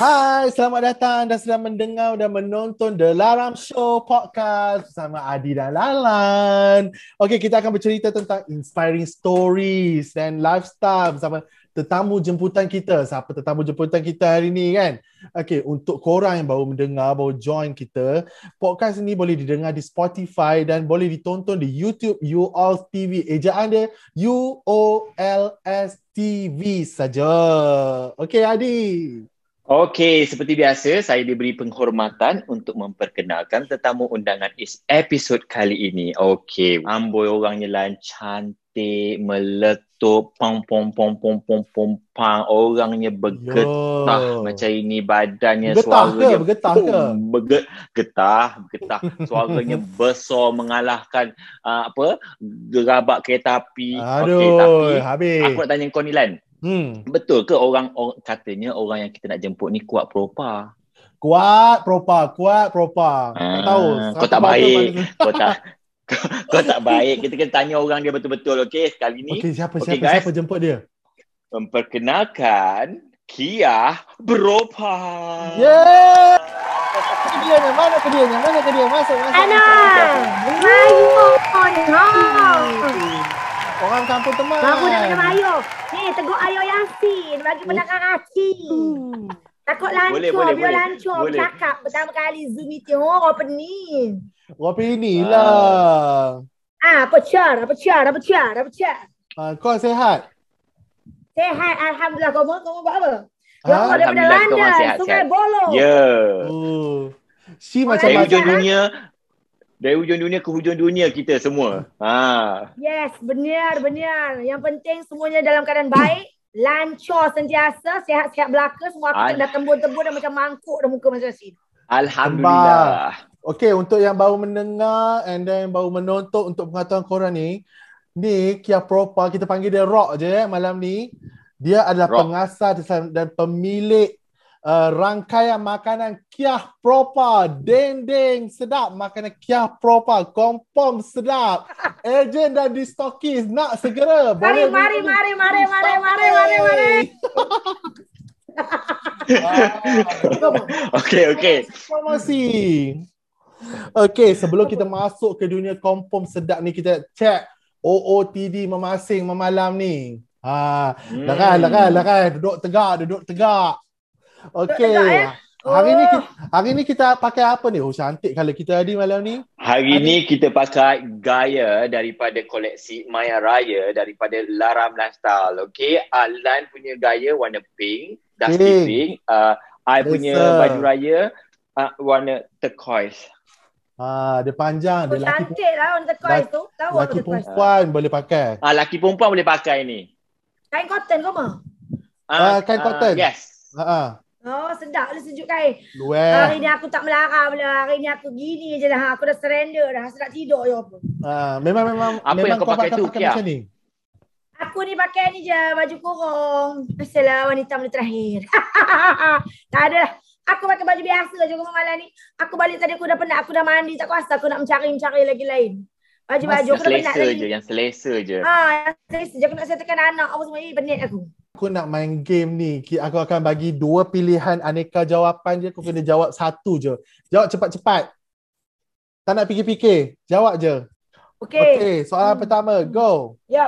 Hai, selamat datang. Anda sedang mendengar dan menonton The Laram Show Podcast bersama Adi dan Lalan. Okey, kita akan bercerita tentang inspiring stories dan lifestyle bersama tetamu jemputan kita. Siapa tetamu jemputan kita hari ni kan? Okey, untuk korang yang baru mendengar, baru join kita, podcast ini boleh didengar di Spotify dan boleh ditonton di YouTube UOLS TV. Ejaan dia UOLS TV saja. Okey, Adi. Okey, seperti biasa saya diberi penghormatan untuk memperkenalkan tetamu undangan episod kali ini. Okey, amboi orangnya lain, cantik, meletup, pong pong pong pong pong pong pang, orangnya bergetah. Yo. Macam ini badannya, suaranya bergetah. Suaranya besar mengalahkan gerabak kereta api. Okey, tapi habis. Aku nak tanya kau ni Lan. Betul ke orang katanya orang yang kita nak jemput ni kuat propa? Kuat propa. Tahu. Kau tak baik. Kau tak baik. Kita kena tanya orang dia betul-betul. Okey, sekali ni. Okey, siapa jemput dia? Memperkenalkan Kiah Propa. Yeah. Mana ke dia? Masuk. Ana. Maju. Orang kampung teman. Baru dah minum air. Ni, teguk air Yasin. Bagi penakar aci. Takut lancur. Biar lancur. Bercakap pertama kali Zoom meeting. Oh, apa ni? Apa ni lah. Apa car? Kau sehat? Sehat. Alhamdulillah. Kau buat apa? Kau daripada London. Sungai Bolong. Ya. Si macam macam dunia. Dari hujung dunia ke hujung dunia kita semua. Yes, benar. Yang penting semuanya dalam keadaan baik. Lancar sentiasa, sihat-sihat belaka. Semua aku dah tembun-tembun dah macam mangkuk dah muka macam sini. Alhamdulillah. Okay, untuk yang baru mendengar and then baru menonton, untuk pengetahuan korang ni Kiah Propa, kita panggil dia Rock je malam ni. Dia adalah Rock, pengasas dan pemilik rangkaian makanan Kiah Propa. Dendeng sedap, makanan Kiah Propa, kompom sedap, ejen dan distokis. Nak segera boleh mari. Okey promosi. Okey, sebelum kita masuk ke dunia kompom sedap ni, kita check OOTD memasing memalam ni. Larai duduk tegak. Okey. Hari ni kita pakai apa ni? Oh, cantik kalau kita ada malam ni. Hari ni kita pakai gaya daripada koleksi Maya Raya daripada Laram Lifestyle. Okey, Alan punya gaya warna pink, dusty pink. I punya baju raya warna turquoise. Dia panjang, dia laki. Cantiklah warna turquoise tu. Tahu laki perempuan boleh pakai. Laki perempuan boleh pakai ni. Kain cotton ke mah? Kain cotton. Yes. Oh, sedap lah, sejuk kain. Hari ni aku tak melarang lah. Hari ni aku gini je dah. Aku dah surrender dah. Aku nak tidur je apa. Memang apa yang kau pakai tu, Kia? Aku ni pakai ni je, baju kurung. Biasalah wanita benda terakhir. Tak ada lah. Aku pakai baju biasa je malam ni. Aku balik tadi aku dah penat. Aku dah mandi tak kuasa. Aku nak mencari lagi lain. Baju-baju aku dah penat lagi. Yang selesa je. Yang selesa je. Aku nak settlekan anak apa semua. Penat aku. Aku nak main game ni. Aku akan bagi 2 pilihan aneka jawapan je. Kau kena jawab satu je. Jawab cepat-cepat. Tak nak fikir-fikir. Jawab je. Okay, soalan pertama. Go. Yep.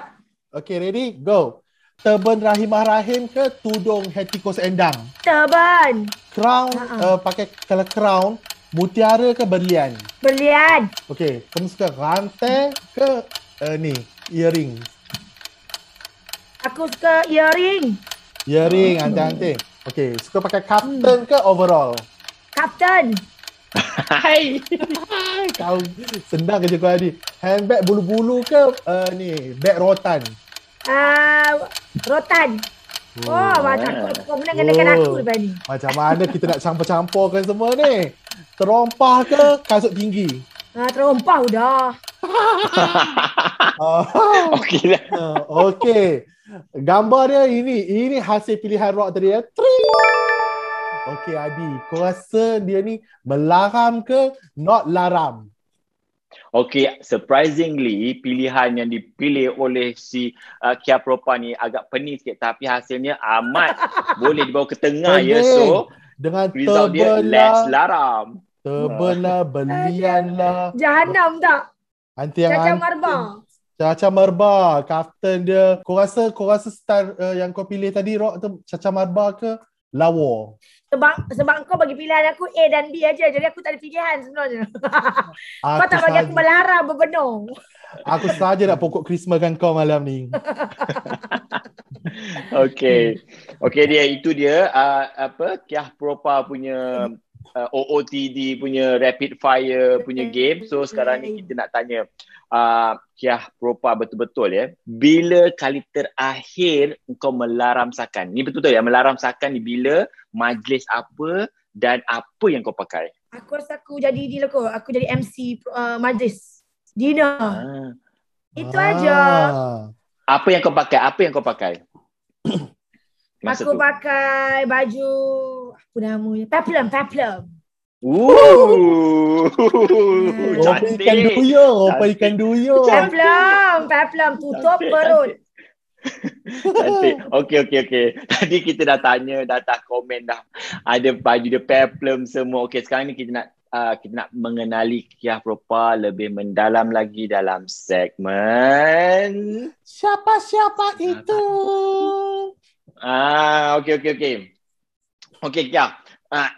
Okay, ready? Go. Turban Rahimah Rahim ke tudung Hetikus Endang? Turban. Crown, pakai kalau crown, mutiara ke berlian? Berlian. Okay, kamu suka rantai ke ni, earring? Aku suka earring. Earring, anting-anting. Okey, suka pakai kaftan ke overall? Kaftan. Hai. Kau senang kerja kau tadi. Handbag bulu-bulu ke ni, beg rotan? Rotan. Oh, macam kau benar kenakan aku lepas ni. Macam mana kita nak campur-campurkan semua ni? Terompah ke kasut tinggi? Terompah udah. Okeylah. Okey. Gambar dia ini hasil pilihan Rock tadi ya. Okey Adi, kau rasa dia ni melaram ke not laram? Okey, surprisingly pilihan yang dipilih oleh si Kiah Propa ni agak pening sikit, tapi hasilnya amat boleh dibawa ke tengah ya. So Dengan result terbelah, dia let's laram. Terbelah belian lah. Jahanam tak? Anting Caca Marba. Caca Marba, kaftan dia. Kau rasa star yang kau pilih tadi Rock tu Caca Marba ke Lawa? Sebab kau bagi pilihan aku A dan B aja, jadi aku tak ada pilihan sebenarnya. Kau tak bagi aku belara berbenung. Aku saja nak pokok Christmas kan kau malam ni. Okay dia itu dia Kiah Propa punya OOTD punya rapid fire punya game. So sekarang ni kita nak tanya Kiah Propa betul-betul ya. Bila kali terakhir kau melaram sakan? Ni betul-betul ya, melaram sakan ni bila, majlis apa dan apa yang kau pakai? Aku rasa aku jadi dealer kot. Aku jadi MC majlis dinner. Itu aja. Apa yang kau pakai? Aku pakai baju apa namanya? Peplum. Ooh. Cantik. Ikan duyung. Peplum tutup cantik, perut. Cantik. Okey. Tadi kita dah tanya, dah komen dah. Ada baju dia peplum semua. Okey, sekarang ni kita nak mengenali Kiah Propa lebih mendalam lagi dalam segmen Siapa itu? Okey Kiah.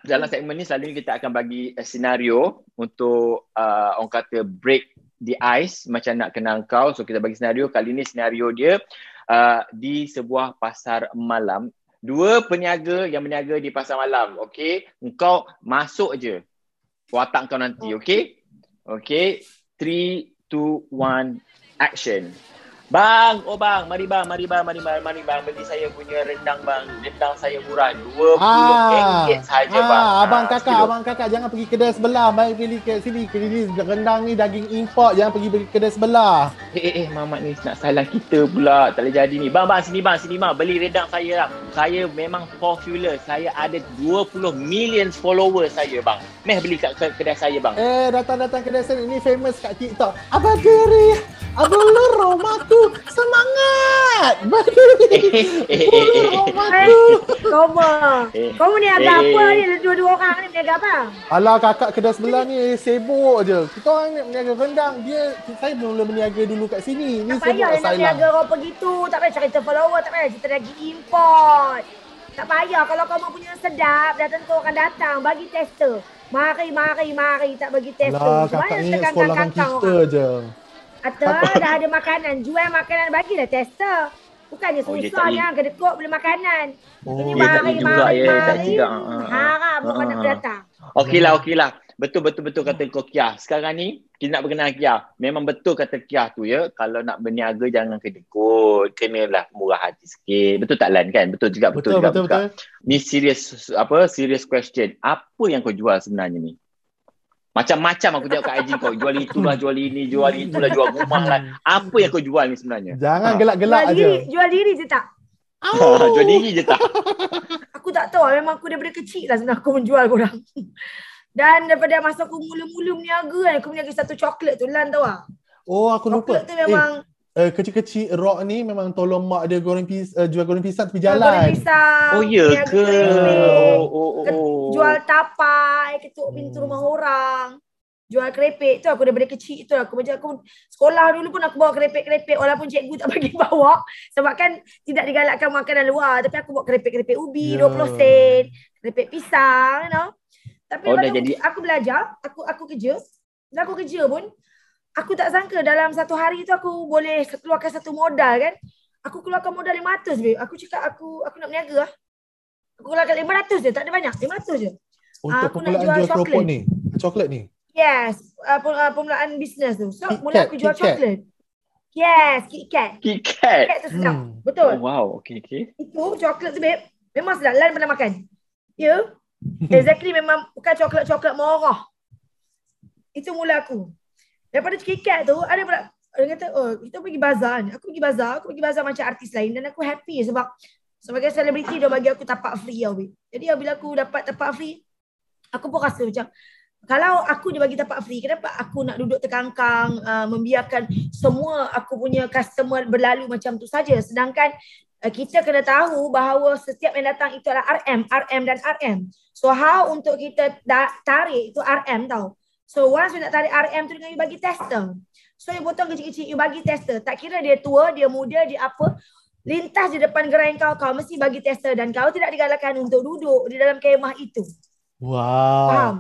Dalam segmen ni selalunya kita akan bagi senario untuk orang kata break the ice, macam nak kenal kau. So kita bagi senario. Kali ni senario dia di sebuah pasar malam. Dua peniaga yang berniaga di pasar malam. Okey, engkau masuk je watak kau nanti, okay? 3, 2, 1, action. Bang, mari bang, beli saya punya rendang bang. Rendang saya murah, RM20 saja bang. Abang kakak, jangan pergi kedai sebelah. Mari pilih kat sini, rendang ni daging import, jangan pergi kedai sebelah. Mamat ni nak salah kita pula, tak boleh jadi ni. Bang, sini bang, beli rendang saya bang. Saya memang popular, saya ada 20 million followers saya bang. Meh beli kat kedai saya bang. Datang kedai saya ni famous kat TikTok. Abang diri, abang lorong matu. Semangat. Kau ni agak apa ni? Dua-dua orang ni meniaga apa? Alah kakak kedai sebelah ni sibuk je. Kita orang ni meniaga rendang. Saya mula meniaga dulu kat sini. Ni tak payah nak meniaga orang begitu. Tak payah cerita follower. Tak payah cerita daging import. Tak payah. Kalau kau punya sedap, dah tentu orang datang. Bagi tester. Mari. Tak bagi tester. Alah kakak ni sekolahkan kita je. Atau dah ada makanan, jual makanan, bagilah tester. Bukannya susah yang kedekut boleh makanan. Ini mari. Harap bukan nak datang. Okeylah. Betul kata kau Kiah. Sekarang ni kita nak berkenal Kiah. Memang betul kata Kiah tu ya. Kalau nak berniaga jangan kedekut. Kenalah murah hati sikit. Betul tak Lan kan? Betul juga. Ni serious question. Apa yang kau jual sebenarnya ni? Macam-macam aku tengok kat IG kau. Jual itulah, jual ini, jual itulah, jual rumah lah. Apa yang kau jual ni sebenarnya? Jangan gelak-gelak aja. Jual diri je tak? Jual diri je tak? Aku tak tahu. Memang aku daripada kecil lah sebenarnya aku menjual korang. Dan daripada masa aku mula-mula meniaga kan, aku meniaga satu coklat tu. Lan tahu tak? Aku lupa. Coklat tu memang... kecil-kecil Rock ni memang tolong mak dia jual goreng pisang tepi jalan. Goreng pisang. Oh ya ke? Jual tapai, ketuk pintu rumah orang. Jual keripik tu aku daripada kecil tu aku macam aku sekolah dulu pun aku bawa keripik-keripik walaupun cikgu tak bagi bawa sebab kan tidak digalakkan makanan luar, tapi aku bawa keripik-keripik ubi 20 sen, keripik pisang you know. Tapi aku belajar, aku kerja pun aku tak sangka dalam satu hari tu aku boleh keluarkan satu modal kan. Aku keluarkan modal RM500 babe. Aku cakap aku nak berniaga lah. Aku keluarkan RM500 je, tak ada banyak. RM500 je. Untuk aku nak jual coklat ni. Coklat ni? Yes. Permulaan bisnes tu. So, mula aku jual coklat. Yes, KitKat. KitKat tu sedap. Betul. Oh, wow, okay. Itu coklat tu babe. Memang sedap. Lan pernah makan. Ya. Yeah. Exactly memang bukan coklat-coklat murah. Itu mula aku. Daripada KitKat tu, ada pula orang kata, kita pergi bazar ni. Aku pergi bazar macam artis lain dan aku happy sebab sebagai selebriti dia bagi aku tapak free tau. Jadi bila aku dapat tapak free, aku pun rasa macam kalau aku dia bagi tapak free, kenapa aku nak duduk terkangkang membiarkan semua aku punya customer berlalu macam tu saja. Sedangkan kita kena tahu bahawa setiap yang datang itu adalah RM, RM dan RM. So, how untuk kita tarik itu RM tau. So, once you nak tarik RM tu dengan you bagi tester. So, you potong kecil-kecil, you bagi tester. Tak kira dia tua, dia muda, dia apa. Lintas di depan gerai kau, kau mesti bagi tester. Dan kau tidak digalakkan untuk duduk di dalam kemah itu. Wow. Faham?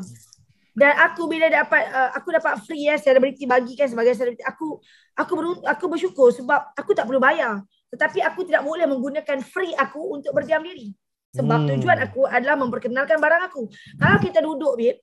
Dan aku bila dapat, aku dapat free ya, selebriti bagikan sebagai selebriti. Aku bersyukur sebab aku tak perlu bayar. Tetapi aku tidak boleh menggunakan free aku untuk berdiam diri. Sebab tujuan aku adalah memperkenalkan barang aku. Kalau kita duduk, babe,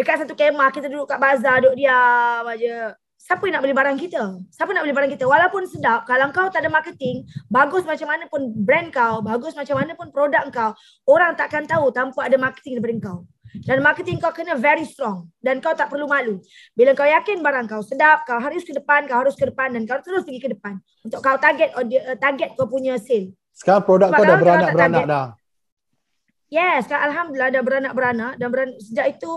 dekat satu kemah, kita duduk kat bazar, duduk diam aja. Siapa nak beli barang kita? Siapa nak beli barang kita? Walaupun sedap, kalau kau tak ada marketing, bagus macam mana pun brand kau, bagus macam mana pun produk kau, orang takkan tahu tanpa ada marketing daripada kau. Dan marketing kau kena very strong. Dan kau tak perlu malu. Bila kau yakin barang kau sedap, kau harus ke depan, dan kau terus pergi ke depan untuk kau target target kau punya sale. Sekarang produk sebab kau dah beranak-beranak dah. Yes, alhamdulillah dah beranak-beranak. Dan sejak itu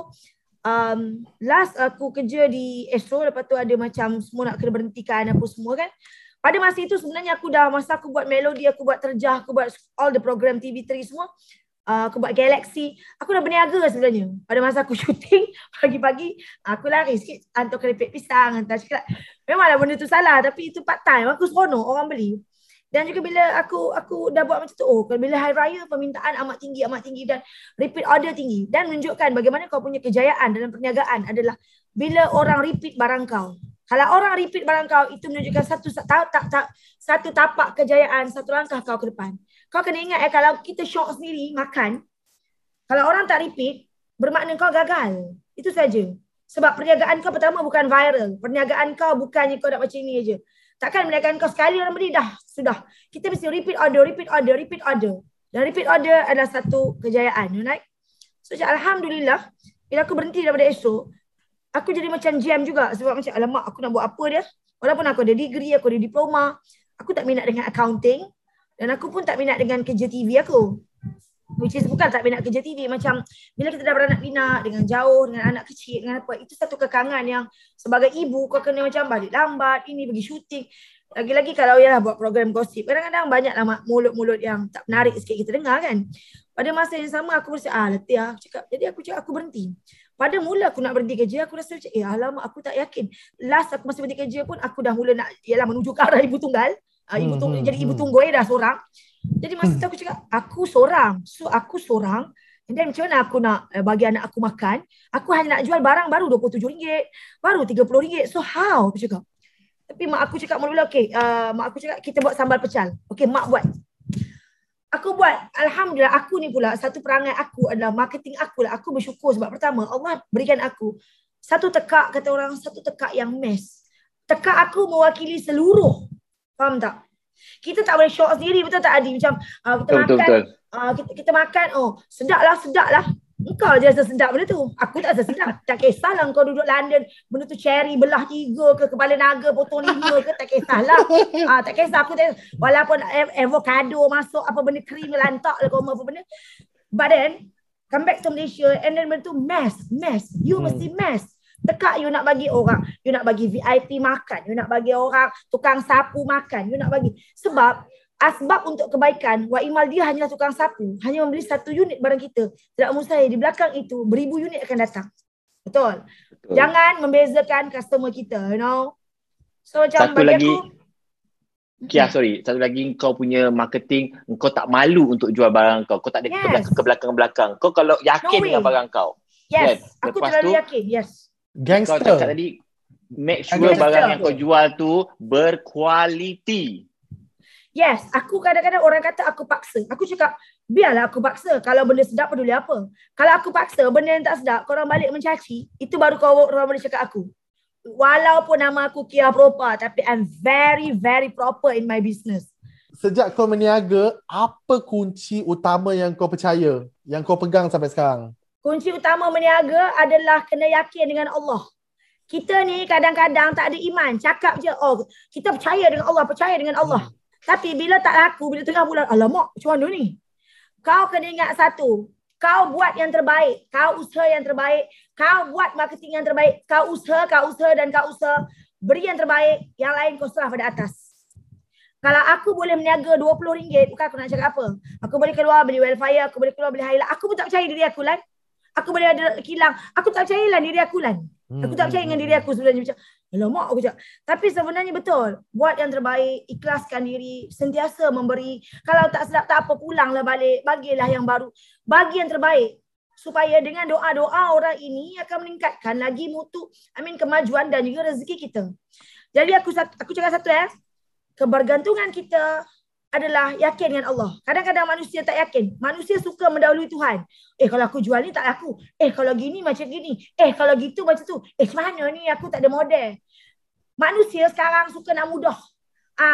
last aku kerja di Astro, lepas tu ada macam semua nak kena berhentikan apa semua kan. Pada masa itu sebenarnya aku dah, masa aku buat melodi, aku buat terjah, aku buat all the program TV3 semua, aku buat Galaxy. Aku dah berniaga sebenarnya. Pada masa aku syuting pagi-pagi, aku lari sikit hantar keripik pisang, hantar coklat. Memanglah benda tu salah, tapi itu part time. Aku seronok orang beli. Dan juga bila aku dah buat macam tu, oh, bila hari raya permintaan amat tinggi dan repeat order tinggi. Dan menunjukkan bagaimana kau punya kejayaan dalam perniagaan adalah bila orang repeat barang kau. Kalau orang repeat barang kau, itu menunjukkan satu tapak kejayaan, satu langkah kau ke depan. Kau kena ingat kalau kita syok sendiri, makan, kalau orang tak repeat, bermakna kau gagal. Itu saja. Sebab perniagaan kau pertama bukan viral. Perniagaan kau bukannya kau nak macam ni aja. Takkan perniagaan kau sekali orang beli dah, sudah. Kita mesti repeat order. Dan repeat order adalah satu kejayaan. You know? So, alhamdulillah, bila aku berhenti daripada esok, aku jadi macam jam juga. Sebab macam, alamak, aku nak buat apa dia. Walaupun aku ada degree, aku ada diploma, aku tak minat dengan accounting. Dan aku pun tak minat dengan kerja TV aku. Which is bukan tak minat kerja TV. Macam bila kita dah beranak-pinak dengan jauh, dengan anak kecil, dengan apa. Itu satu kekangan yang sebagai ibu kau kena macam balik lambat, ini pergi syuting. Lagi-lagi kalau ialah buat program gosip. Kadang-kadang banyaklah mulut-mulut yang tak menarik sikit kita dengar kan. Pada masa yang sama aku rasa, letih lah. Jadi aku cakap aku berhenti. Pada mula aku nak berhenti kerja, aku rasa macam, alamak aku tak yakin. Last aku masih berhenti kerja pun, aku dah mula nak, ialah menuju ke arah ibu tunggal. Jadi ibu tunggul dah seorang. Jadi masa tu aku cakap aku seorang. So aku seorang. And then macam mana aku nak bagi anak aku makan? Aku hanya nak jual barang baru RM27, baru RM30. So how? Aku cakap. Tapi mak aku cakap mula-mula, okay, mak aku cakap kita buat sambal pecal. Okay, mak buat. Aku buat. Alhamdulillah aku ni pula, satu perangai aku adalah marketing aku lah. Aku bersyukur sebab pertama Allah berikan aku satu tekak, kata orang, satu tekak yang mes. Tekak aku mewakili seluruh. Faham tak? Kita tak boleh shock sendiri, betul tak Adi? Macam kita makan, oh sedap lah. Engkau je rasa sedap benda tu. Aku tak rasa sedap. Tak kisahlah kau duduk London, benda tu cherry belah 3 ke, kepala naga potong 5 ke, tak kisahlah. Tak kisah aku tak. Walaupun avocado masuk, apa benda krim lantak lah kau apa benda. But then, come back to Malaysia and then benda tu mess. You mesti mess. Tekak you nak bagi orang, you nak bagi VIP makan, you nak bagi orang tukang sapu makan, you nak bagi. Sebab asbab untuk kebaikan, Waimal dia hanyalah tukang sapu, hanya membeli satu unit barang kita. Tidak mustahil di belakang itu beribu unit akan datang. Betul? Jangan membezakan customer kita, you know. So macam satu bagi lagi, Kiah, sorry. Satu lagi, kau punya marketing, kau tak malu untuk jual barang kau. Kau tak ada kebelakang-belakang. Kau kalau yakin dengan barang kau. Yes, kan? Aku terlalu yakin. Yes. Gangster. Kau cakap tadi, make sure barang yang kau jual tu berkualiti. Yes, aku kadang-kadang orang kata aku paksa. Aku cakap, biarlah aku paksa. Kalau benda sedap peduli apa. Kalau aku paksa, benda yang tak sedap, korang balik mencaci, itu baru korang boleh cakap aku. Walaupun nama aku Kiah Propa, tapi I'm very, very proper in my business. Sejak kau meniaga, apa kunci utama yang kau percaya, yang kau pegang sampai sekarang? Kunci utama meniaga adalah kena yakin dengan Allah. Kita ni kadang-kadang tak ada iman. Cakap je, oh kita percaya dengan Allah. Tapi bila tak laku, bila tengah bulan, alamak macam mana ni? Kau kena ingat satu. Kau buat yang terbaik. Kau usaha yang terbaik. Kau buat marketing yang terbaik. Kau usaha dan kau usaha. Beri yang terbaik. Yang lain kau serah pada atas. Kalau aku boleh meniaga RM20, bukan aku nak cakap apa. Aku boleh keluar beli Wellfire, aku boleh keluar beli Hilal. Aku pun tak percaya diri aku, Lan. Aku boleh ada kilang. Aku tak percaya lah diri aku, Lan. Aku tak percaya dengan diri aku sebenarnya. Macam, alamak aku cakap. Tapi sebenarnya betul. Buat yang terbaik, ikhlaskan diri, sentiasa memberi. Kalau tak sedap tak apa, pulanglah balik. Bagilah yang baru. Bagi yang terbaik. Supaya dengan doa-doa orang ini akan meningkatkan lagi mutu, kemajuan dan juga rezeki kita. Jadi aku cakap satu ya. Kebergantungan kita adalah yakin dengan Allah. Kadang-kadang manusia tak yakin. Manusia suka mendahului Tuhan. Kalau aku jual ni tak laku. Kalau gini macam gini. Kalau gitu macam tu. Mana ni aku tak ada model. Manusia sekarang suka nak mudah.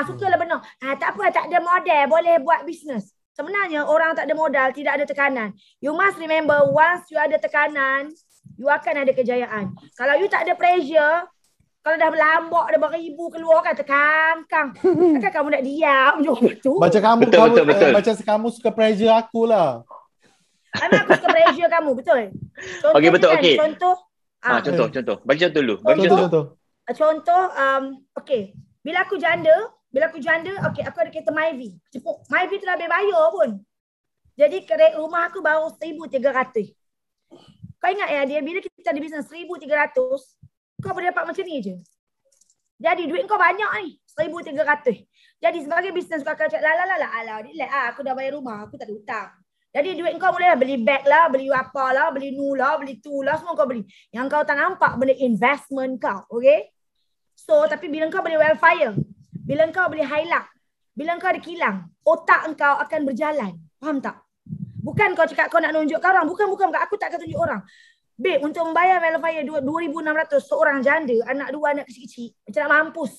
Sukalah benar. Tak apa, tak ada model. Boleh buat bisnes. Sebenarnya orang tak ada modal, tidak ada tekanan. You must remember, once you ada tekanan, you akan ada kejayaan. Kalau you tak ada pressure, kalau dah berlambak, dah beribu keluar kan, terkangkang. Takkan kamu nak diam je tu. Macam kamu, betul. Macam kamu suka pressure akulah. Memang aku suka pressure kamu, betul? Okey, betul. Okey. Contoh. Contoh. Bagi contoh dulu. Contoh. Okey. Bila aku janda, okey, aku ada kereta Myvi. Cepuk. Myvi tu dah bayar pun. Jadi rumah aku baru 1,300. Kau ingat ya, dia bila kita ada bisnes 1,300, kau boleh dapat macam ni je. Jadi duit kau banyak ni, 1,300. Jadi sebagai bisnes kau akan cakap, relax lah, aku dah bayar rumah, aku tak ada hutang. Jadi duit kau boleh lah, beli bag lah, beli apa lah, beli nu lah, beli tu lah, semua kau beli. Yang kau tak nampak benda investment kau, okay? So, tapi bila kau beli Wellfire, bila kau beli Hilal, bila kau ada kilang, otak kau akan berjalan. Faham tak? Bukan kau cakap kau nak tunjuk orang. Bukan. Aku tak akan tunjuk orang. Babe, untuk membayar Wellfire RM2,600 seorang janda, anak dua, anak kecil-kecil, macam nak mampus.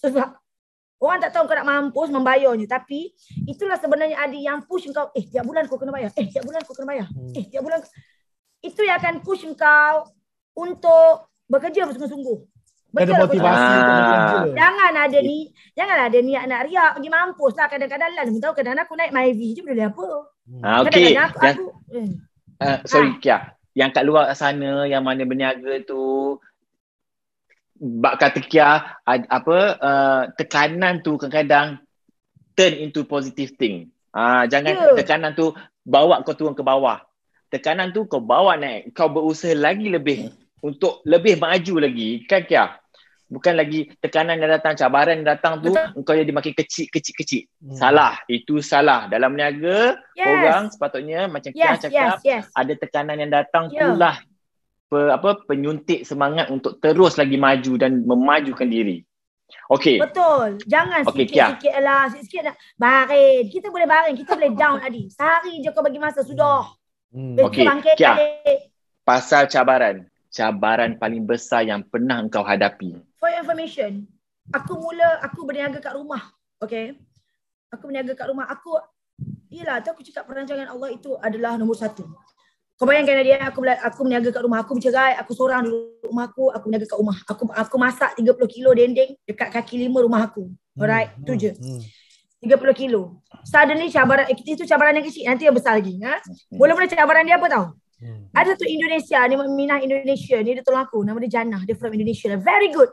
Orang tak tahu kau nak mampus membayarnya. Tapi itulah sebenarnya ada yang push kau. Tiap bulan kau kena bayar. Tiap bulan. Itu yang akan push kau untuk bekerja bersungguh-sungguh. Betul, ada motivasi untuk janganlah ada niat nak riak pergi mampus lah. Kadang-kadang Lan pun tahu, kadang-kadang aku naik Myvi je boleh apa. Okey. Sorry Kiah, yang kat luar sana yang mana berniaga tu, bak kata Kiah tekanan tu kadang-kadang turn into positive thing. Jangan tekanan tu bawa kau turun ke bawah. Tekanan tu kau bawa naik, kau berusaha lagi lebih untuk lebih maju lagi, kan Kiah? Bukan lagi tekanan yang datang, cabaran yang datang tu, engkau jadi makin kecil. Salah. Itu salah. Dalam meniaga, orang sepatutnya macam Kiah cakap, ada tekanan yang datang itulah penyuntik semangat untuk terus lagi maju dan memajukan diri. Okey. Betul. Jangan sikit-sikit lah. Sikit-sikit nak baring. Kita boleh baring. Kita boleh down tadi. Sehari je kau bagi masa. Sudah. Okey, Kiah. Pasal cabaran. Cabaran paling besar yang pernah engkau hadapi. For your information, aku berniaga kat rumah. Okay. Aku berniaga kat rumah. Aku cakap perancangan Allah itu adalah nombor 1. Kau bayangkan dia, aku berniaga kat rumah. Aku bercerai, aku seorang dulu rumah aku berniaga kat rumah. Aku masak 30 kilo dendeng dekat kaki 5 rumah aku. Alright, tu je. 30 kilo. Suddenly cabaran, itu cabaran yang kecil. Nanti yang besar lagi. Mula-mula cabaran dia apa tau? Ada tu Indonesia ni, Minah Indonesia ni, dia tolong aku. Nama dia Jannah. Dia from Indonesia. Very good.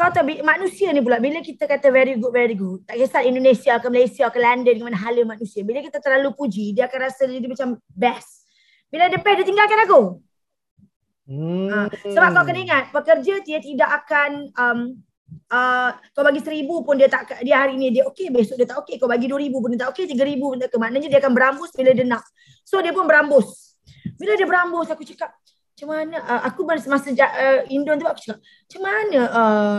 Kau tahu manusia ni pula, bila kita kata very good, tak kisah Indonesia ke Malaysia ke London ke mana hala manusia, bila kita terlalu puji, dia akan rasa dia macam best. Bila dia best, dia tinggalkan aku. Sebab kau kena ingat, pekerja dia tidak akan kau bagi 1,000 pun dia hari ni dia okey, besok dia tak okey. Kau bagi 2,000 pun dia tak okey, 3,000 pun tak okey. Maknanya dia akan berambus bila dia nak. So dia pun berambus. Bila dia berambus, aku cakap, macam mana, aku masa Indon tu aku cakap, macam mana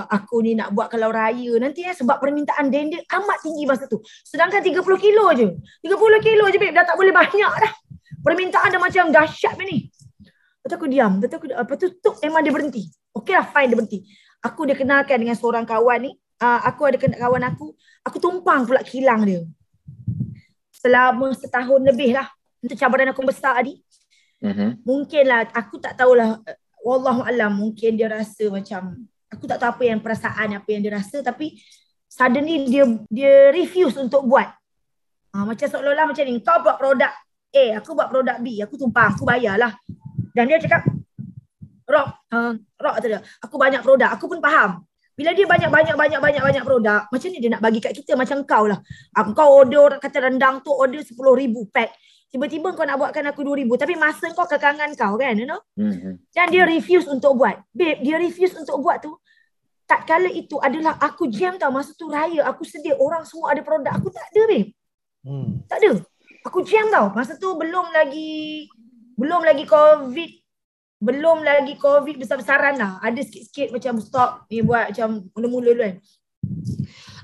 aku ni nak buat kalau raya nanti ya, sebab permintaan dendeng amat tinggi masa tu. Sedangkan 30 kilo je babe, dah tak boleh banyak dah. Permintaan dah macam dahsyat ni. Lepas tu aku diam, memang dia berhenti. Okey lah, fine dia berhenti. Aku dikenalkan dengan seorang kawan ni, aku tumpang pula kilang dia. Selama setahun lebih lah. Untuk cabaran aku besar tadi. Mungkinlah aku tak tahulah, wallahualam, mungkin dia rasa macam aku tak tahu apa yang dia rasa, tapi suddenly dia refuse untuk buat. Macam seolah-olah macam ni, kau buat produk A, aku buat produk B, aku tumpang, aku bayarlah. Dan dia cakap, Rock tu dia, aku banyak produk, aku pun faham. Bila dia banyak produk, macam ni dia nak bagi kat kita. Macam kau lah. Kau order, orang kata rendang tu order 10,000 pack. Tiba-tiba kau nak buatkan aku 2,000. Tapi masa kau kekangan kau kan, you know? Dan dia refuse untuk buat. Babe, dia refuse untuk buat tu. Tak kala itu adalah aku jam tau. Masa tu raya, aku sedih. Orang semua ada produk. Aku tak ada, babe. Tak ada. Aku jam tau. Masa tu belum lagi COVID. Belum lagi COVID besar-besaran lah. Ada sikit-sikit macam stop. Dia buat macam mula-mula dulu kan.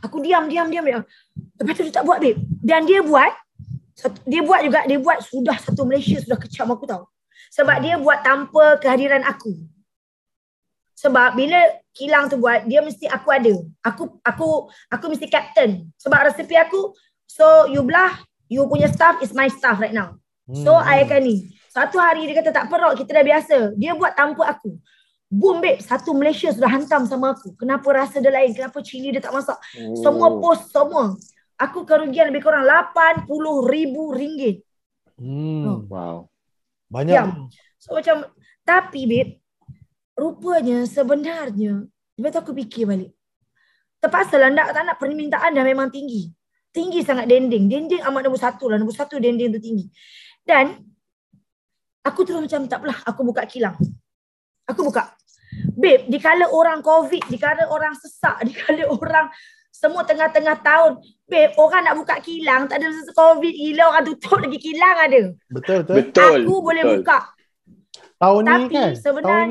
Aku diam. Lepas tu dia tak buat, babe. Dan dia buat. Dia buat sudah satu Malaysia sudah kecam aku tau. Sebab dia buat tanpa kehadiran aku. Sebab bila kilang tu buat, dia mesti aku ada. Aku mesti captain. Sebab resepi aku, so you belah, you punya staff is my staff right now. So I akan ni. Satu hari dia kata tak perok, kita dah biasa. Dia buat tanpa aku. Boom babe, satu Malaysia sudah hantam sama aku. Kenapa rasa dia lain? Kenapa cili dia tak masak? Semua post semua. Aku kerugian lebih kurang RM80,000. Wow. Banyak. Ya. So macam, tapi babe, rupanya sebenarnya, lepas tu aku fikir balik. Terpaksa lah tak nak permintaan dah memang tinggi. Tinggi sangat dendeng. Dendeng amat nombor satu lah. Nombor satu dendeng tu tinggi. Dan aku terus macam takpelah, aku buka kilang. Aku buka. Babe, dikala orang COVID, dikala orang sesak, dikala orang semua tengah-tengah tahun. Babe, orang nak buka kilang, tak ada masa COVID, gila orang tutup lagi kilang ada. Betul. Aku boleh buka. Tahun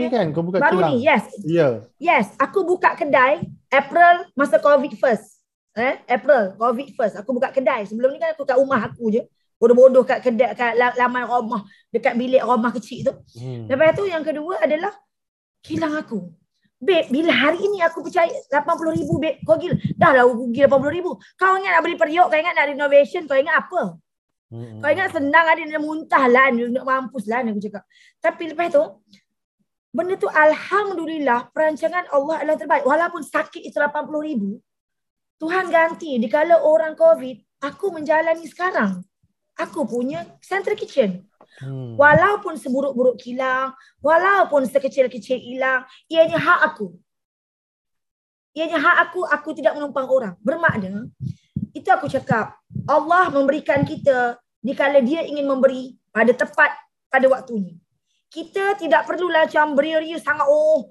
ni kan kau buka baru kilang. Baru ni, yes. Yeah. Yes, aku buka kedai April masa COVID first. April, COVID first. Aku buka kedai. Sebelum ni kan aku kat rumah aku je. Bodoh-bodoh kat kedai, kat laman rumah. Dekat bilik rumah kecil tu. Lepas tu yang kedua adalah kilang aku. Babe, bila hari ini aku percaya RM80,000, babe. Kau gila. Dah lah rugi RM80,000. Kau ingat nak beli periuk, kau ingat nak renovation, kau ingat apa? Kau ingat senang ada nak muntah lah, nak mampus lah aku cakap. Tapi lepas tu, benda tu Alhamdulillah, perancangan Allah adalah terbaik. Walaupun sakit itu RM80,000, Tuhan ganti. Dikala orang COVID, aku menjalani sekarang. Aku punya central kitchen. Walaupun seburuk-buruk kilang, walaupun sekecil-kecil hilang, ianya hak aku. Ianya hak aku, tidak menumpang orang. Bermakna, itu aku cakap, Allah memberikan kita dikala dia ingin memberi pada tepat pada waktunya. Kita tidak perlulah macam beria-ria sangat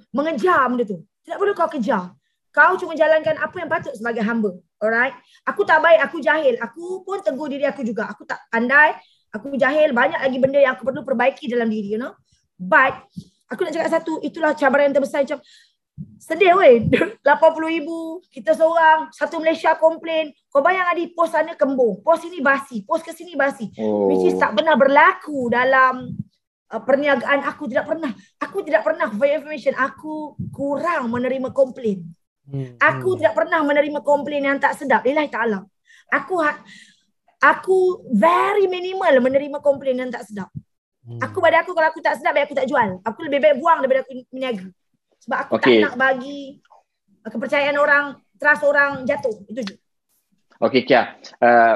mengejar benda tu. Tidak perlu kau kejar. Kau cuma jalankan apa yang patut sebagai hamba. Alright? Aku tak baik, aku jahil. Aku pun tegur diri aku juga. Aku tak pandai, aku jahil. Banyak lagi benda yang aku perlu perbaiki dalam diri, you know. But, aku nak cakap satu, itulah cabaran yang terbesar macam sedih weh, RM80,000 kita seorang, satu Malaysia komplain. Kau bayang ada pos sana kembung, pos sini basi, pos ke sini basi. Which is tak pernah berlaku dalam perniagaan aku. Aku tidak pernah for information, aku kurang menerima komplain. Aku tidak pernah menerima komplain yang tak sedap. Lillahi ta'ala. Aku very minimal menerima komplain yang tak sedap. Aku pada aku, kalau aku tak sedap, aku tak jual. Aku lebih baik buang daripada aku meniaga. Sebab aku tak nak bagi kepercayaan orang, trust orang jatuh. Itu je. Okay, Kiah.